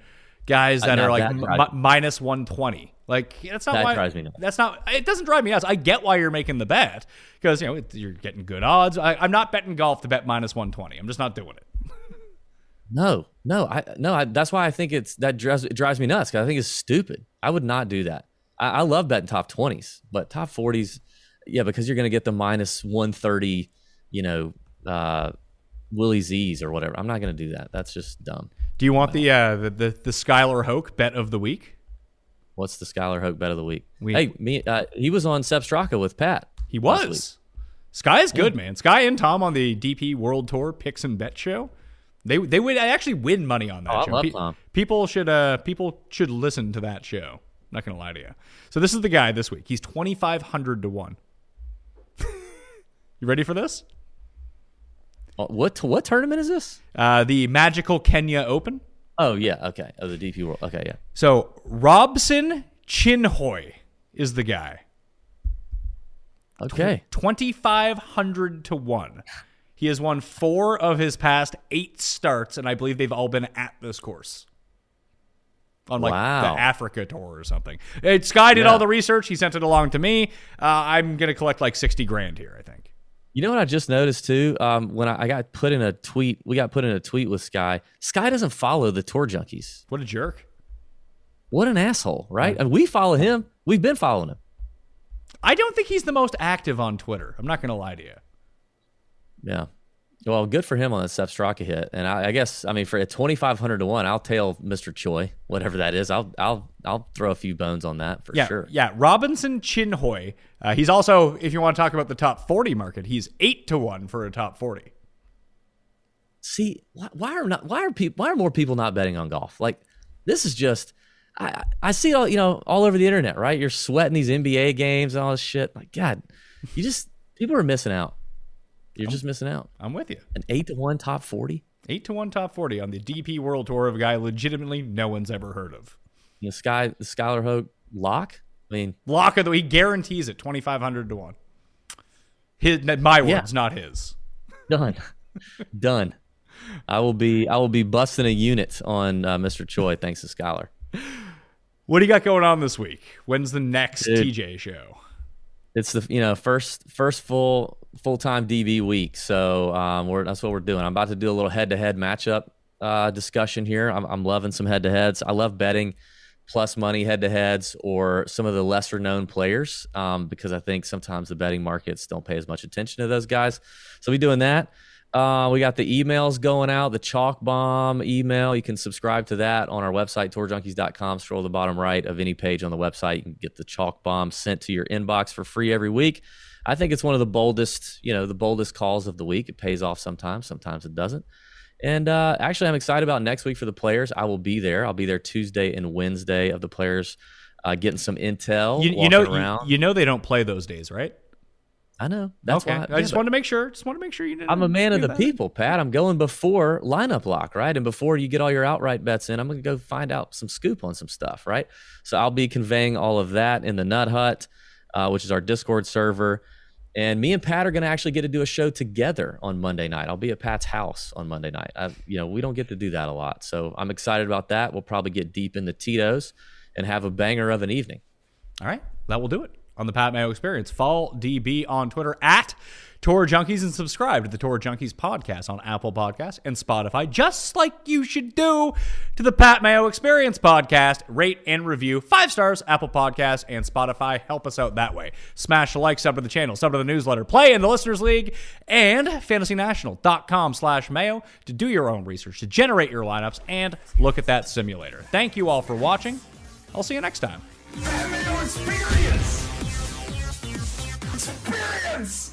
guys that are like minus 120. Like, that's not why. That drives me nuts. It doesn't drive me nuts. I get why you're making the bet because, you're getting good odds. I'm not betting golf to bet minus 120. I'm just not doing it. No, that's why I think it drives me nuts, because I think it's stupid. I would not do that. I love betting top 20s, but top 40s, because you're going to get the minus 130, Willie Z's or whatever. I'm not going to do that. That's just dumb. Do you want the Skylar Hoke bet of the week? What's the Skylar Hoke bet of the week? He was on Seb Straka with Pat. He was. Sky is good, man. Sky and Tom on the DP World Tour Picks and Bet Show. They would actually win money on that show. I love Tom. People should listen to that show. I'm not gonna lie to you. So this is the guy this week. He's 2,500 to 1. You ready for this? What tournament is this? The Magical Kenya Open. Oh yeah, okay. Oh, the DP World. Okay, yeah. So Robson Chinhoy is the guy. Okay, 2,500 to 1. He has won 4 of his past 8 starts, and I believe they've all been at this course. On the Africa tour or something. Sky did all the research. He sent it along to me. I'm gonna collect like $60,000 here, I think. You know what I just noticed too? When I got put in a tweet, we got put in a tweet with Sky. Sky doesn't follow the Tour Junkies. What a jerk! What an asshole! Right? And we follow him. We've been following him. I don't think he's the most active on Twitter. I'm not gonna lie to you. Yeah. Well, good for him on the Seb Straka hit, and I guess for a 2,500 to 1, I'll tail Mr. Choi, whatever that is. I'll throw a few bones on that for sure. Yeah, Robinson Chinhoy. He's also, if you want to talk about the top 40 market, he's 8 to 1 for a top 40. See, why are more people not betting on golf? Like, this is just I see it all all over the internet, right? You're sweating these NBA games and all this shit. Like, God, people are missing out. You're just missing out. I'm with you. An 8 to 1 top 40? 8 to 1 top 40 on the DP World Tour of a guy legitimately no one's ever heard of. The Skylar Hoke lock? Lock of the, he guarantees it 2,500 to 1. My words, not his. Done. Done. I will be busting a unit on Mr. Choi thanks to Skylar. What do you got going on this week? When's the next TJ show? It's the first full-time DB week, so that's what we're doing. I'm about to do a little head-to-head matchup discussion here. I'm loving some head-to-heads. I love betting plus money head-to-heads or some of the lesser-known players because I think sometimes the betting markets don't pay as much attention to those guys. So we're doing that. We got the emails going out, the Chalk Bomb email. You can subscribe to that on our website, tourjunkies.com. Scroll to the bottom right of any page on the website. You can get the Chalk Bomb sent to your inbox for free every week. I think it's one of the boldest, the boldest calls of the week. It pays off sometimes. Sometimes it doesn't. And actually, I'm excited about next week for the players. I will be there. I'll be there Tuesday and Wednesday of the players getting some intel. They don't play those days, right? I know. That's okay. Why. I just wanted to make sure. Just want to make sure you didn't. I'm a man of the people, Pat. I'm going before lineup lock, right? And before you get all your outright bets in, I'm going to go find out some scoop on some stuff, right? So I'll be conveying all of that in the Nut Hut, which is our Discord server. And me and Pat are going to actually get to do a show together on Monday night. I'll be at Pat's house on Monday night. We don't get to do that a lot. So I'm excited about that. We'll probably get deep in the Tito's and have a banger of an evening. All right. That will do it on the Pat Mayo Experience. Follow DB on Twitter at Tour Junkies and subscribe to the Tour Junkies podcast on Apple Podcasts and Spotify, just like you should do to the Pat Mayo Experience podcast. Rate and review 5 stars, Apple Podcasts and Spotify. Help us out that way. Smash the like, sub to the channel, sub to the newsletter, play in the Listeners League, and fantasynational.com/mayo to do your own research, to generate your lineups, and look at that simulator. Thank you all for watching. I'll see you next time. Mayo Experience! Experience!